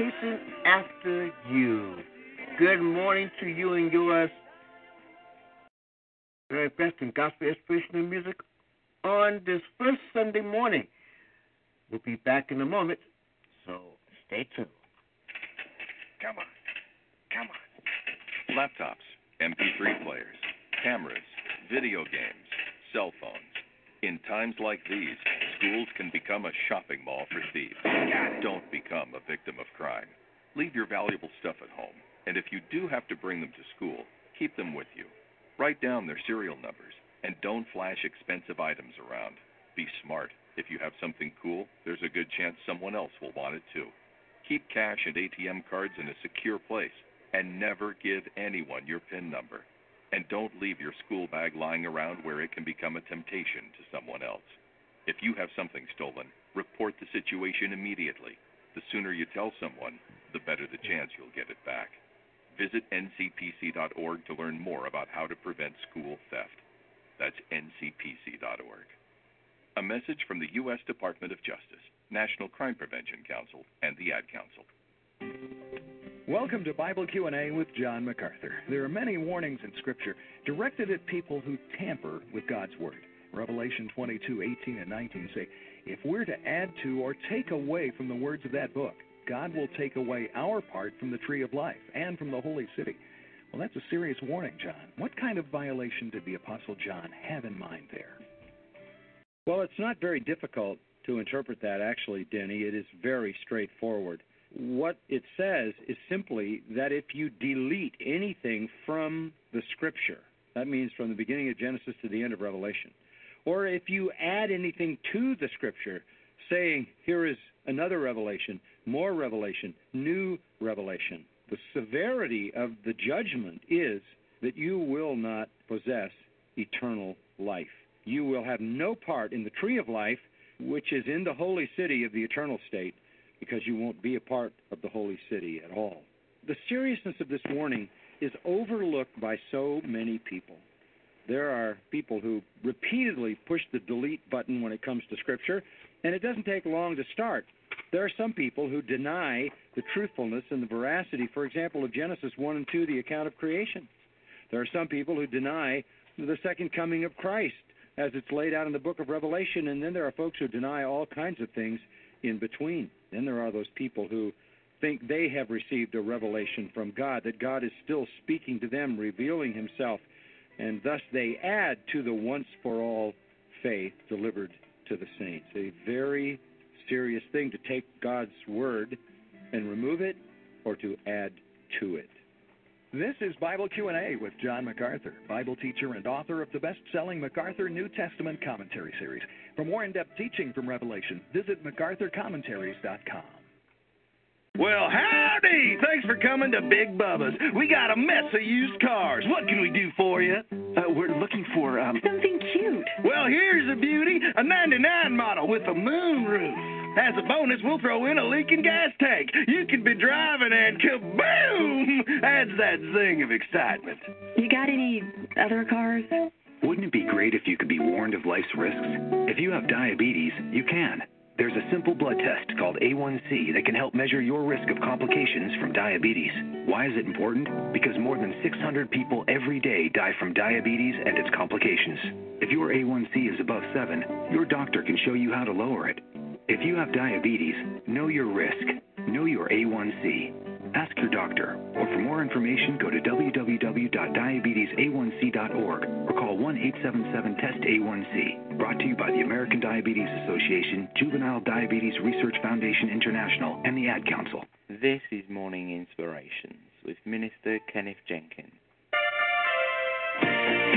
chasing after you. Good morning to you and yours. Very best in gospel inspirational music on this first Sunday morning. We'll be back in a moment, so stay tuned. Come on. Come on. Laptops, M P three players, cameras, video games, cell phones. In times like these, schools can become a shopping mall for thieves. Don't become a victim of crime. Leave your valuable stuff at home, and if you do have to bring them to school, keep them with you. Write down their serial numbers, and don't flash expensive items around. Be smart. If you have something cool, there's a good chance someone else will want it too. Keep cash and A T M cards in a secure place, and never give anyone your PIN number. And don't leave your school bag lying around where it can become a temptation to someone else. If you have something stolen, report the situation immediately. The sooner you tell someone, the better the chance you'll get it back. Visit N C P C dot org to learn more about how to prevent school theft. That's N C P C dot org. A message from the U S Department of Justice, National Crime Prevention Council, and the Ad Council. Welcome to Bible Q and A with John MacArthur. There are many warnings in Scripture directed at people who tamper with God's Word. Revelation twenty-two, eighteen, and nineteen say, if we're to add to or take away from the words of that book, God will take away our part from the tree of life and from the holy city. Well, that's a serious warning, John. What kind of violation did the Apostle John have in mind there? Well, it's not very difficult to interpret that, actually, Denny. It is very straightforward. What it says is simply that if you delete anything from the Scripture, that means from the beginning of Genesis to the end of Revelation, or if you add anything to the Scripture, saying, here is another revelation, more revelation, new revelation, the severity of the judgment is that you will not possess eternal life. You will have no part in the tree of life, which is in the holy city of the eternal state, because you won't be a part of the holy city at all. The seriousness of this warning is overlooked by so many people. There are people who repeatedly push the delete button when it comes to Scripture, and it doesn't take long to start. There are some people who deny the truthfulness and the veracity, for example, of Genesis one and two, the account of creation. There are some people who deny the second coming of Christ as it's laid out in the book of Revelation, and then there are folks who deny all kinds of things in between. Then there are those people who think they have received a revelation from God, that God is still speaking to them, revealing himself, and thus they add to the once-for-all faith delivered to the saints. A very serious thing to take God's word and remove it or to add to it. This is Bible Q and A with John MacArthur, Bible teacher and author of the best-selling MacArthur New Testament Commentary Series. For more in-depth teaching from Revelation, visit MacArthur Commentaries dot com. Well, howdy! Thanks for coming to Big Bubba's. We got a mess of used cars. What can we do for you? Uh, we're looking for um, something cute. Well, here's a beauty, a ninety-nine model with a moonroof. As a bonus, we'll throw in a leaking gas tank. You could be driving and kaboom! Adds that zing of excitement. You got any other cars? Wouldn't it be great if you could be warned of life's risks? If you have diabetes, you can. There's a simple blood test called A one C that can help measure your risk of complications from diabetes. Why is it important? Because more than six hundred people every day die from diabetes and its complications. If your A one C is above seven, your doctor can show you how to lower it. If you have diabetes, know your risk. Know your A one C. Ask your doctor. Or for more information, go to w w w dot diabetes a one c dot org or call one eight seven seven test A one C. Brought to you by the American Diabetes Association, Juvenile Diabetes Research Foundation International, and the Ad Council. This is Morning Inspirations with Minister Kenneth Jenkins. Thank you.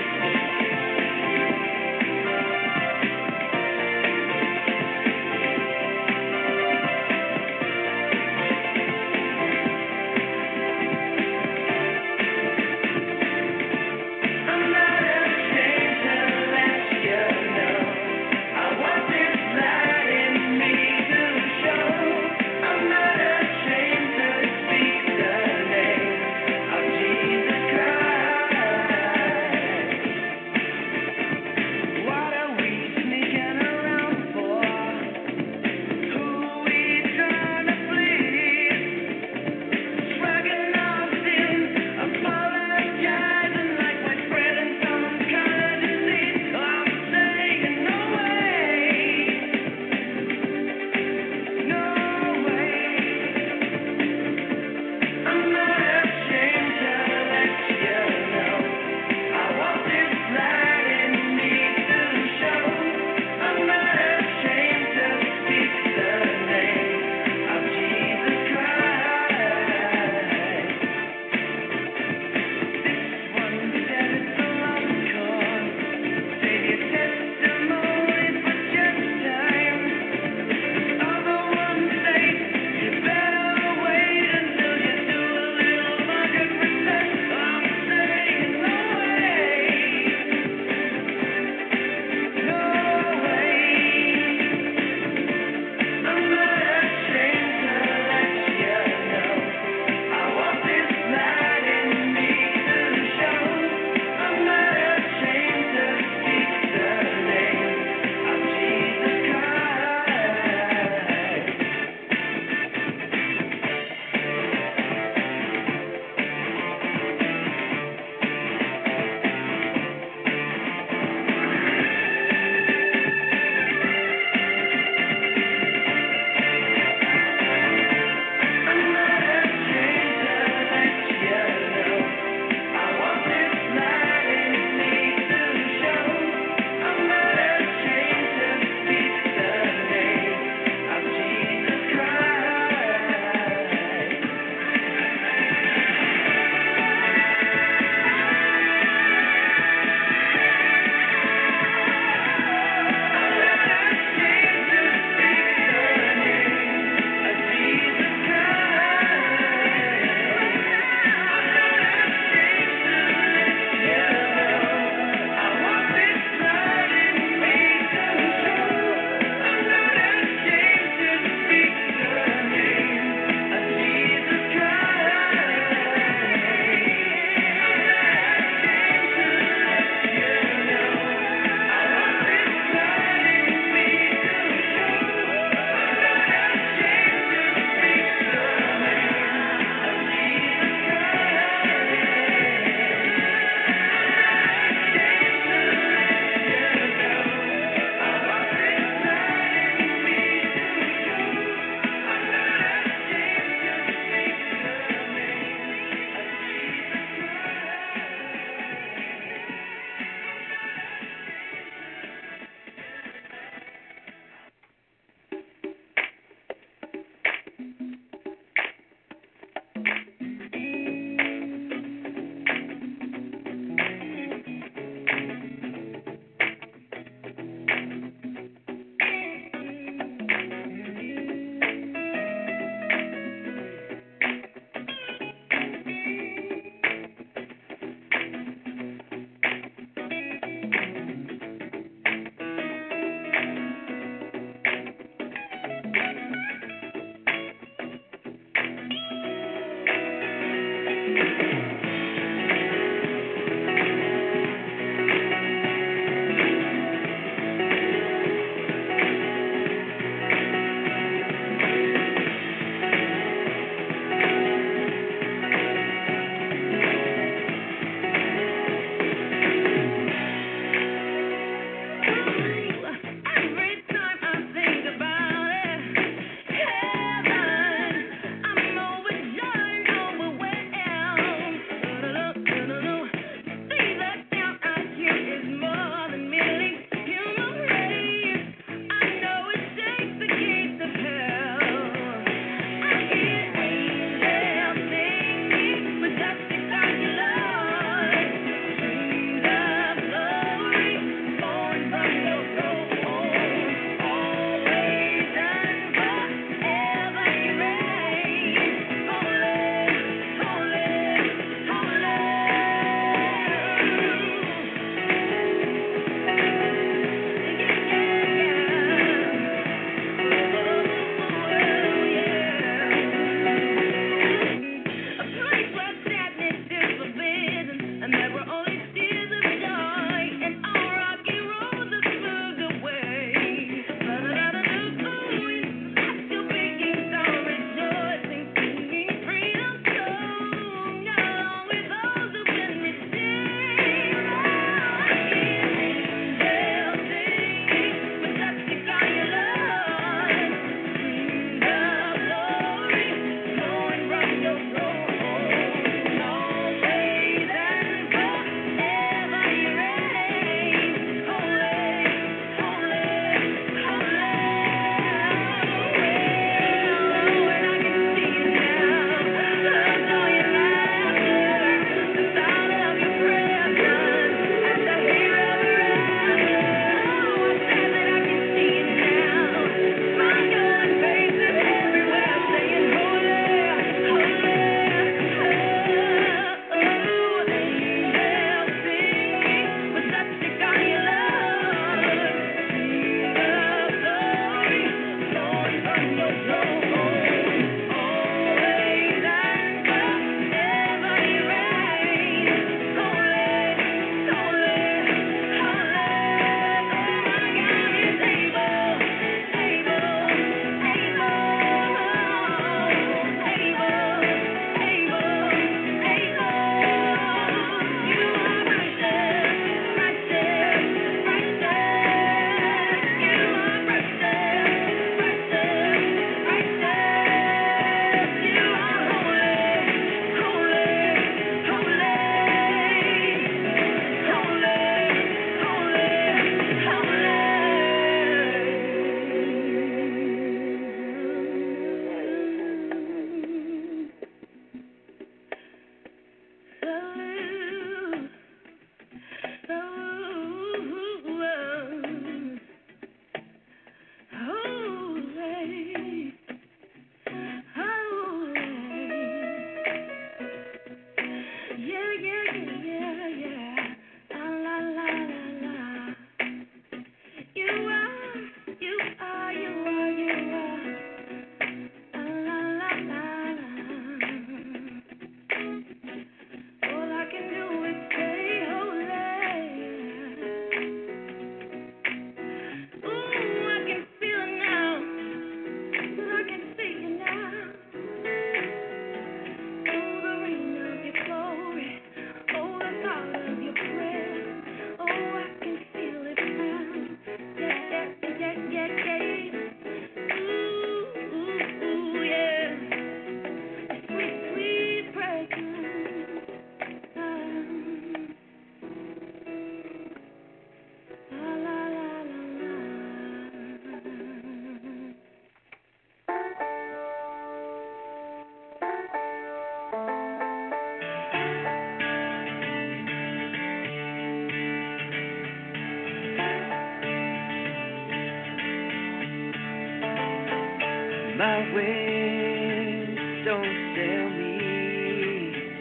my wings, don't sail me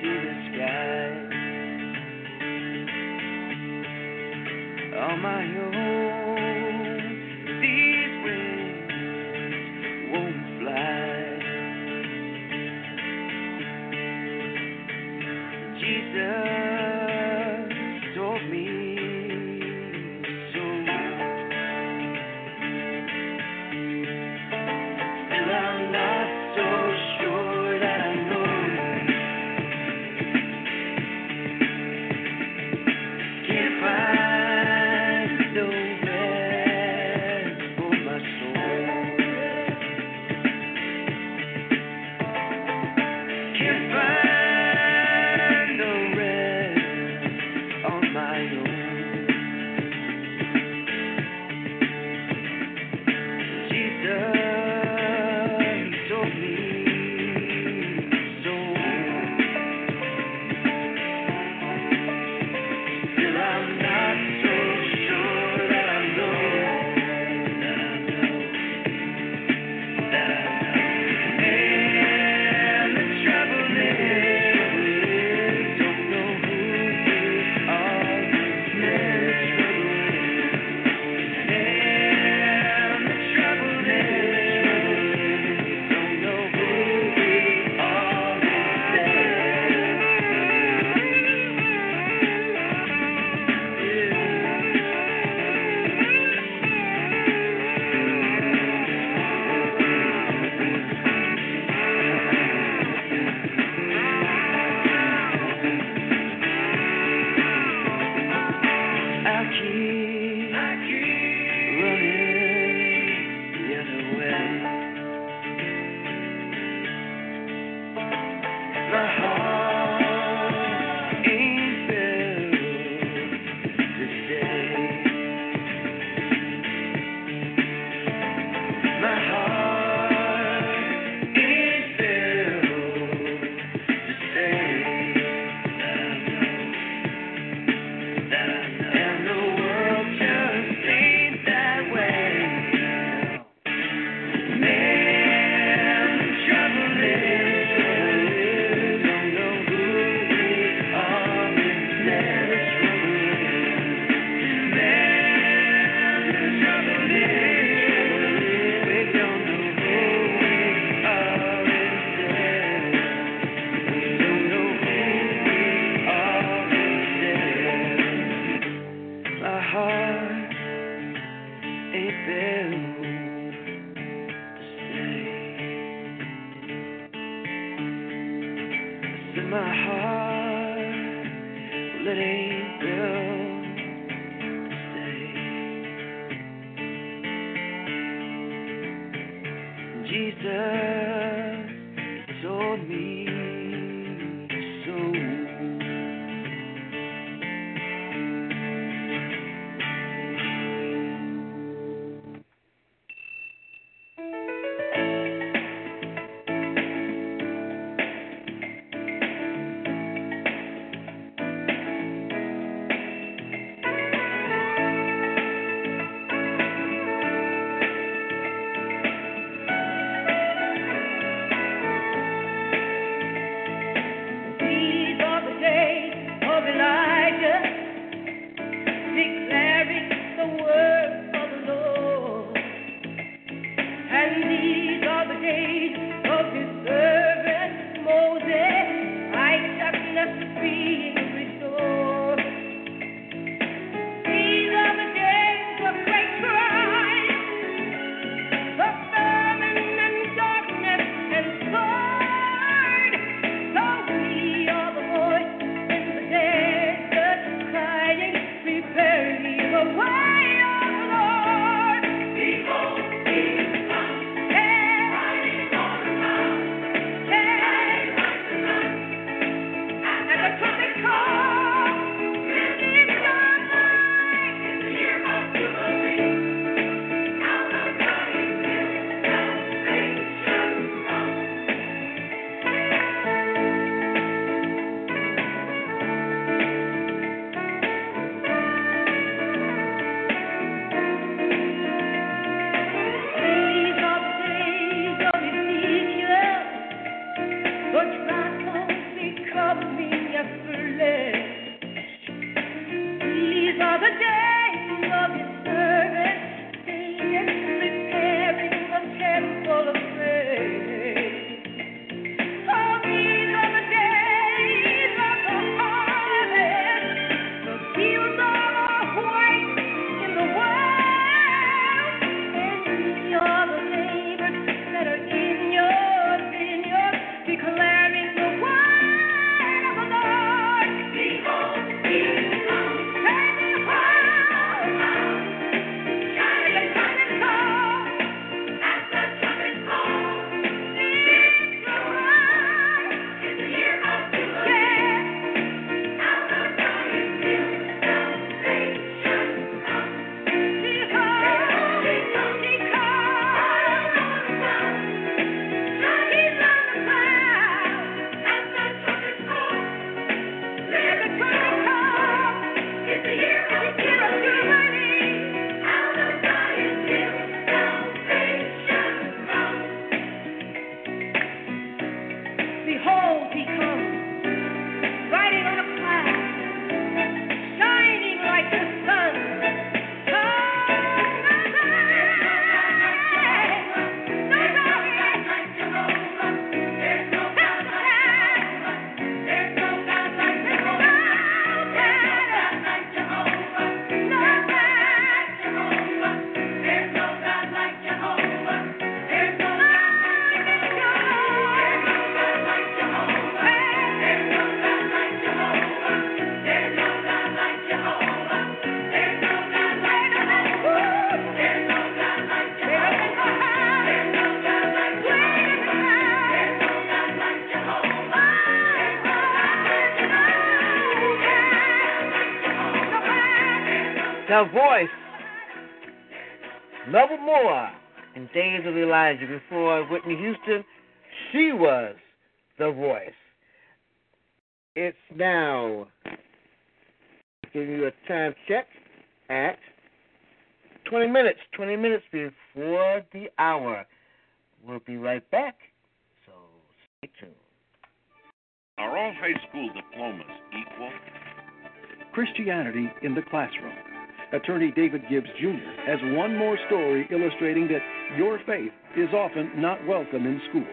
to the sky. On my own, these wings won't fly. Jesus. Thy voice leveled more in days of Elijah. Before Whitney Houston, she was the voice. It's now giving you a time check at twenty minutes. twenty minutes before the hour. We'll be right back, so stay tuned. Are all high school diplomas equal? Christianity in the Classroom. Attorney David Gibbs Junior has one more story illustrating that your faith is often not welcome in school.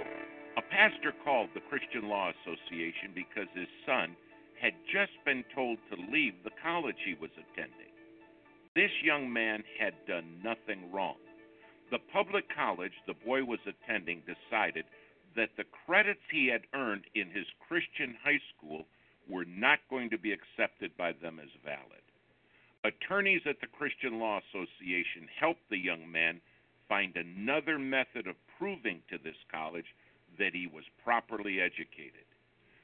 A pastor called the Christian Law Association because his son had just been told to leave the college he was attending. This young man had done nothing wrong. The public college the boy was attending decided that the credits he had earned in his Christian high school were not going to be accepted by them as valid. Attorneys at the Christian Law Association helped the young man find another method of proving to this college that he was properly educated.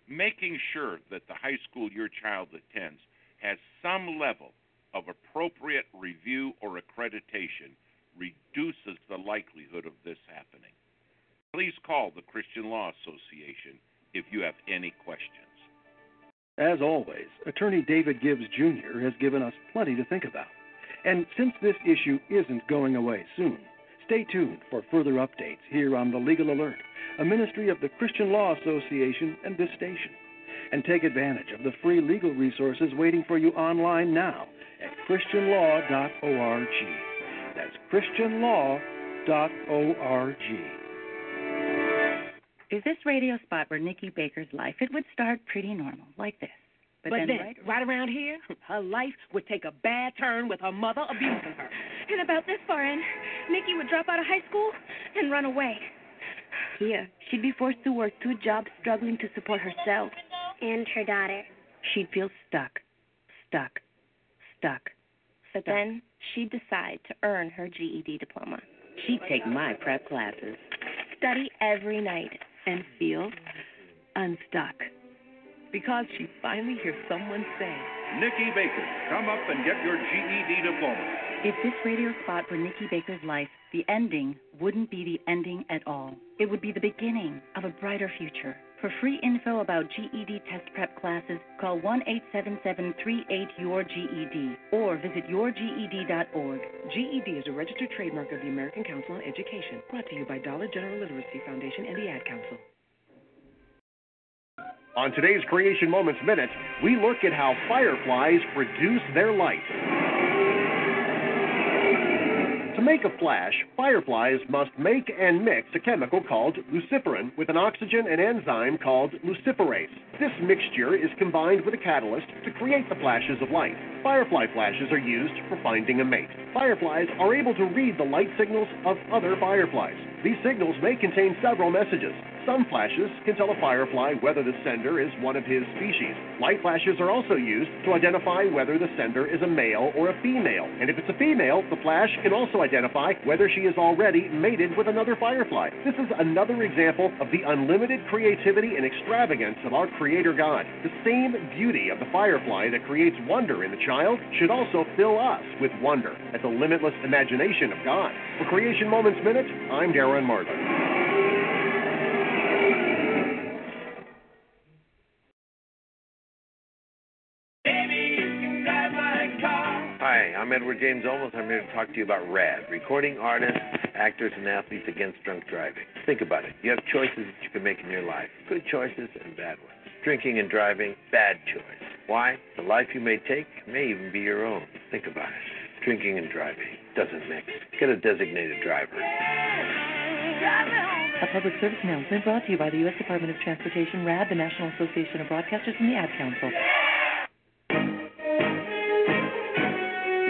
Making sure that the high school your child attends has some level of appropriate review or accreditation reduces the likelihood of this happening. Please call the Christian Law Association if you have any questions. As always, Attorney David Gibbs Junior has given us plenty to think about. And since this issue isn't going away soon, stay tuned for further updates here on The Legal Alert, a ministry of the Christian Law Association and this station. And take advantage of the free legal resources waiting for you online now at christian law dot org. That's christian law dot org. If this radio spot were Nikki Baker's life, it would start pretty normal, like this. But, but then, then right, right around here, her life would take a bad turn with her mother abusing her. And about this far in, Nikki would drop out of high school and run away. Here, she'd be forced to work two jobs struggling to support herself. And her daughter. She'd feel stuck, stuck, stuck. But stuck. Then she'd decide to earn her G E D diploma. She'd take my prep classes. Study every night. And feel unstuck. Because she finally hears someone say, Nikki Baker, come up and get your G E D diploma. If this radio spot were Nikki Baker's life, the ending wouldn't be the ending at all. It would be the beginning of a brighter future. For free info about G E D test prep classes, call one eight seven seven, three eight, Y O U R G E D or visit your G E D dot org. G E D is a registered trademark of the American Council on Education, brought to you by Dollar General Literacy Foundation and the Ad Council. On today's Creation Moments Minute, we look at how fireflies produce their light. To make a flash, fireflies must make and mix a chemical called luciferin with an oxygen and enzyme called luciferase. This mixture is combined with a catalyst to create the flashes of light. Firefly flashes are used for finding a mate. Fireflies are able to read the light signals of other fireflies. These signals may contain several messages. Some flashes can tell a firefly whether the sender is one of his species. Light flashes are also used to identify whether the sender is a male or a female. And if it's a female, the flash can also identify whether she is already mated with another firefly. This is another example of the unlimited creativity and extravagance of our Creator God. The same beauty of the firefly that creates wonder in the child should also fill us with wonder at the limitless imagination of God. For Creation Moments Minute, I'm Darren Martin. I'm Edward James Olmos. I'm here to talk to you about RAD, Recording Artists, Actors, and Athletes Against Drunk Driving. Think about it. You have choices that you can make in your life, good choices and bad ones. Drinking and driving, bad choice. Why? The life you may take may even be your own. Think about it. Drinking and driving doesn't mix. Get a designated driver. A public service announcement brought to you by the U S Department of Transportation, RAD, the National Association of Broadcasters, and the Ad Council.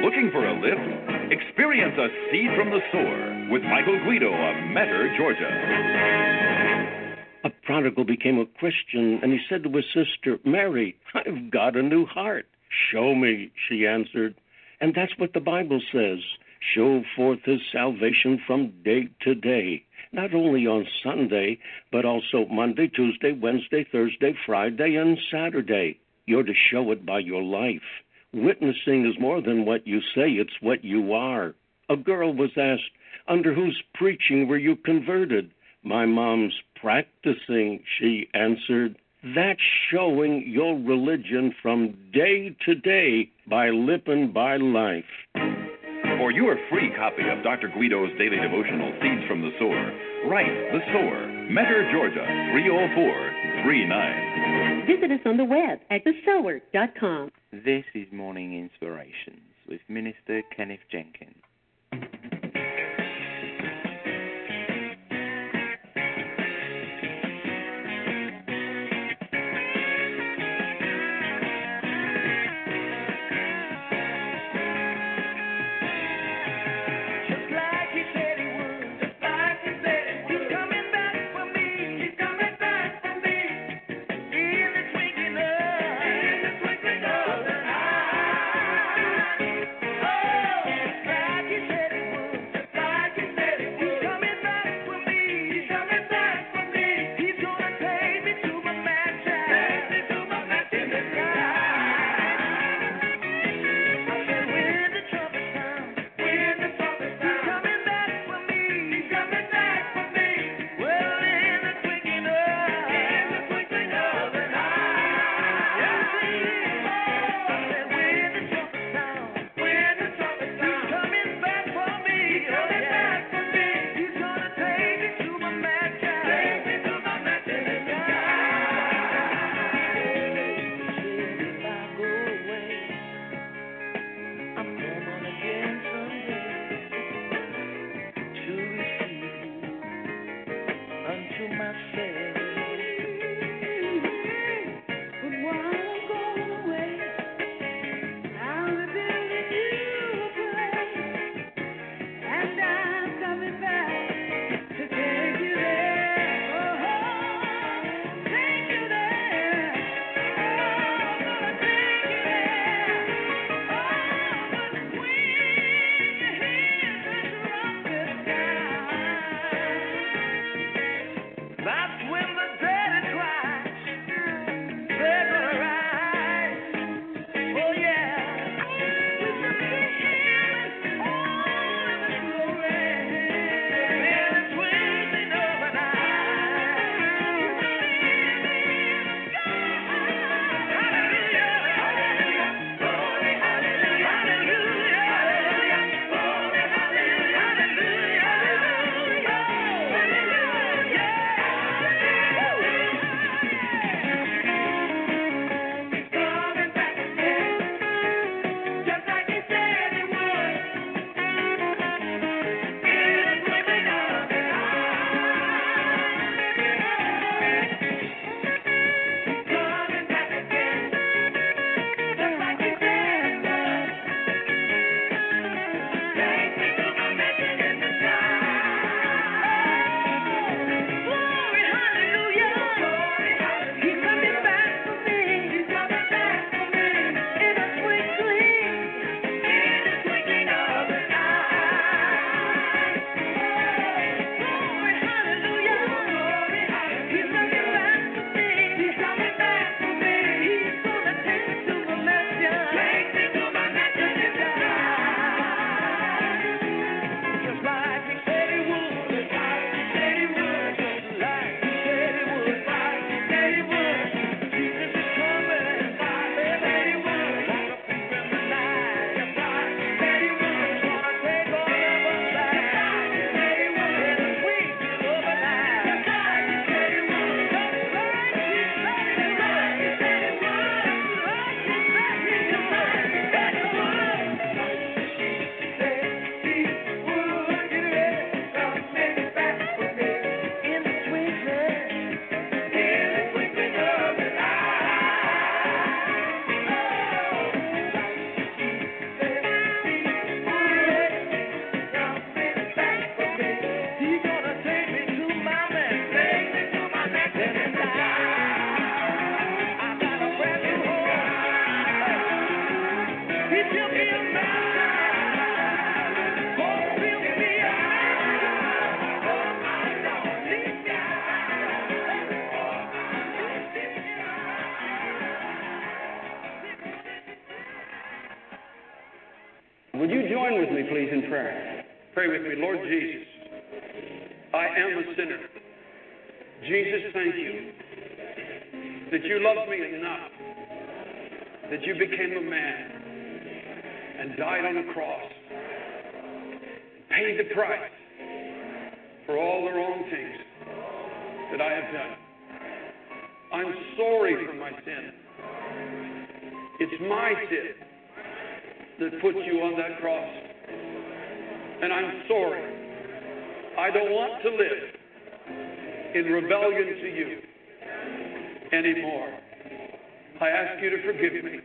Looking for a lift? Experience a seed from the sower with Michael Guido of Metter, Georgia. A prodigal became a Christian, and he said to his sister, Mary, I've got a new heart. Show me, she answered. And that's what the Bible says. Show forth his salvation from day to day, not only on Sunday, but also Monday, Tuesday, Wednesday, Thursday, Friday, and Saturday. You're to show it by your life. witnessing is more than what you say, it's what you are. A girl was asked, under whose preaching were you converted? My mom's practicing, she answered. That's showing your religion from day to day by lip and by life. For your free copy of Doctor Guido's daily devotional, Seeds from the Sower, write The Sower, Metter, Georgia, three oh four three nine. Visit us on the web at the sower dot com. This is Morning Inspirations with Minister Kenneth Jenkins. Would you join with me, please, in prayer? Pray with me. Lord Jesus, I am a sinner. Jesus, thank you that you loved me enough, that you became a man and died on a cross, paid the price for all the wrong things that I have done. I'm sorry for my sin. It's my sin that put you on that cross. And I'm sorry. I don't want to live in rebellion to you anymore. I ask you to forgive me.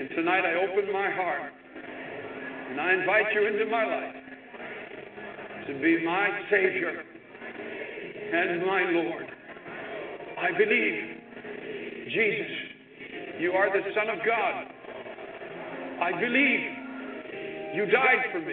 And tonight I open my heart and I invite you into my life to be my Savior and my Lord. I believe, Jesus, you are the Son of God. I believe you died for me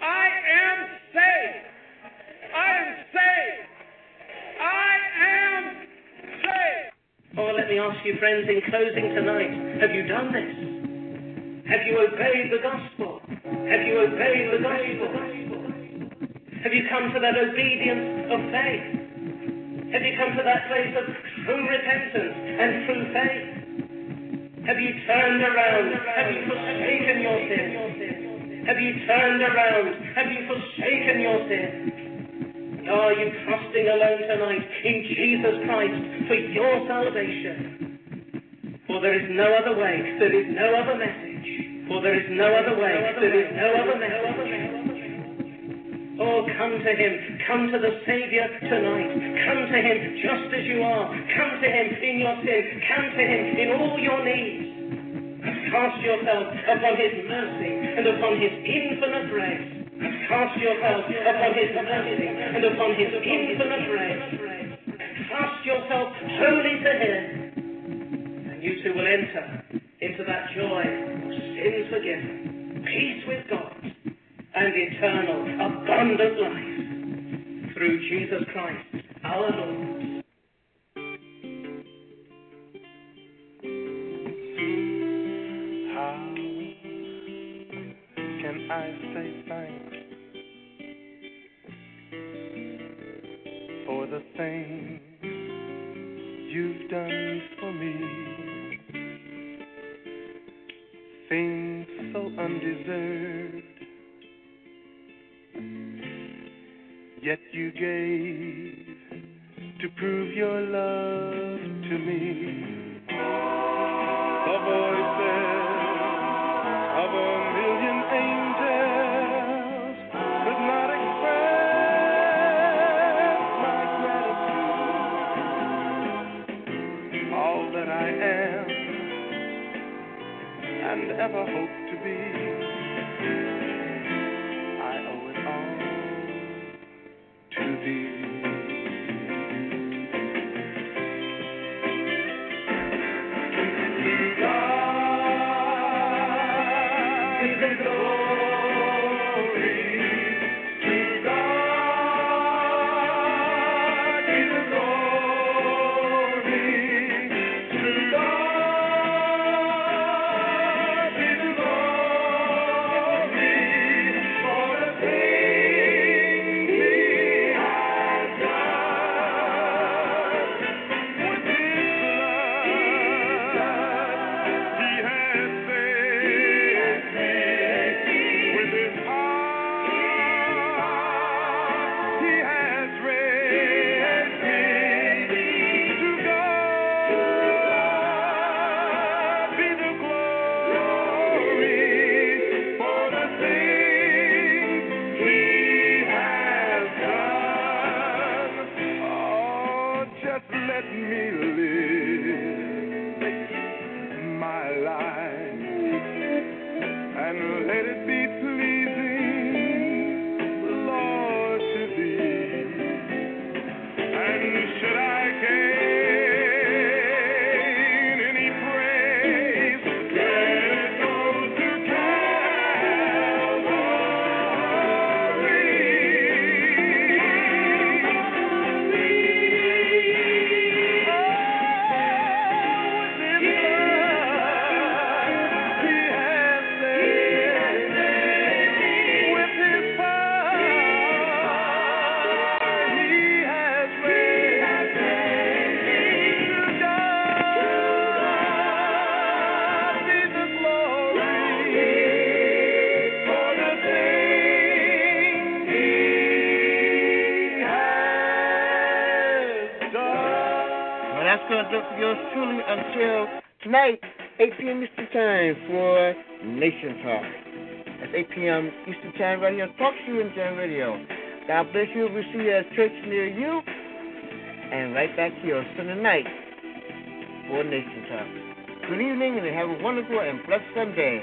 I am saved. I am saved. I am saved. Oh, let me ask you, friends, in closing tonight, have you done this? Have you obeyed the gospel? Have you obeyed the gospel? Have you come to that obedience of faith? Have you come to that place of true repentance and true faith? Have you turned around? Have you forsaken your sin? Have you turned around? Have you forsaken your sin? Are you trusting alone tonight in Jesus Christ for your salvation? For there is no other way, there is no other message. For there is no other way, there is no other message. Oh, come to him. Come to the Savior tonight. Come to him just as you are. Come to him in your sin. Come to him in all your needs. Cast yourself upon his mercy and upon his infinite grace. Cast yourself upon his mercy and upon his infinite grace. Cast yourself wholly to him. And you too will enter into that joy of sins forgiven, peace with God, and eternal, abundant life through Jesus Christ, our Lord. How can I say thanks for the things you've done for me? Things so undeserved, yet you gave to prove your love to me. The voices of a million angels could not express my gratitude. All that I am and ever hope to be, up with yours truly until tonight, eight p.m. Eastern Time for Nation Talk. That's eight p.m. Eastern Time right here on TalkShoe and Jam Radio. God bless you. We'll see you at church near you and right back here on Sunday night for Nation Talk. Good evening and have a wonderful and blessed Sunday.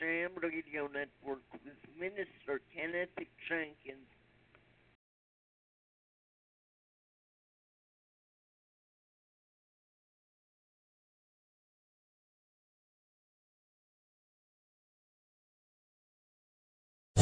Jam Radio Network with Minister Kenneth Jenkins.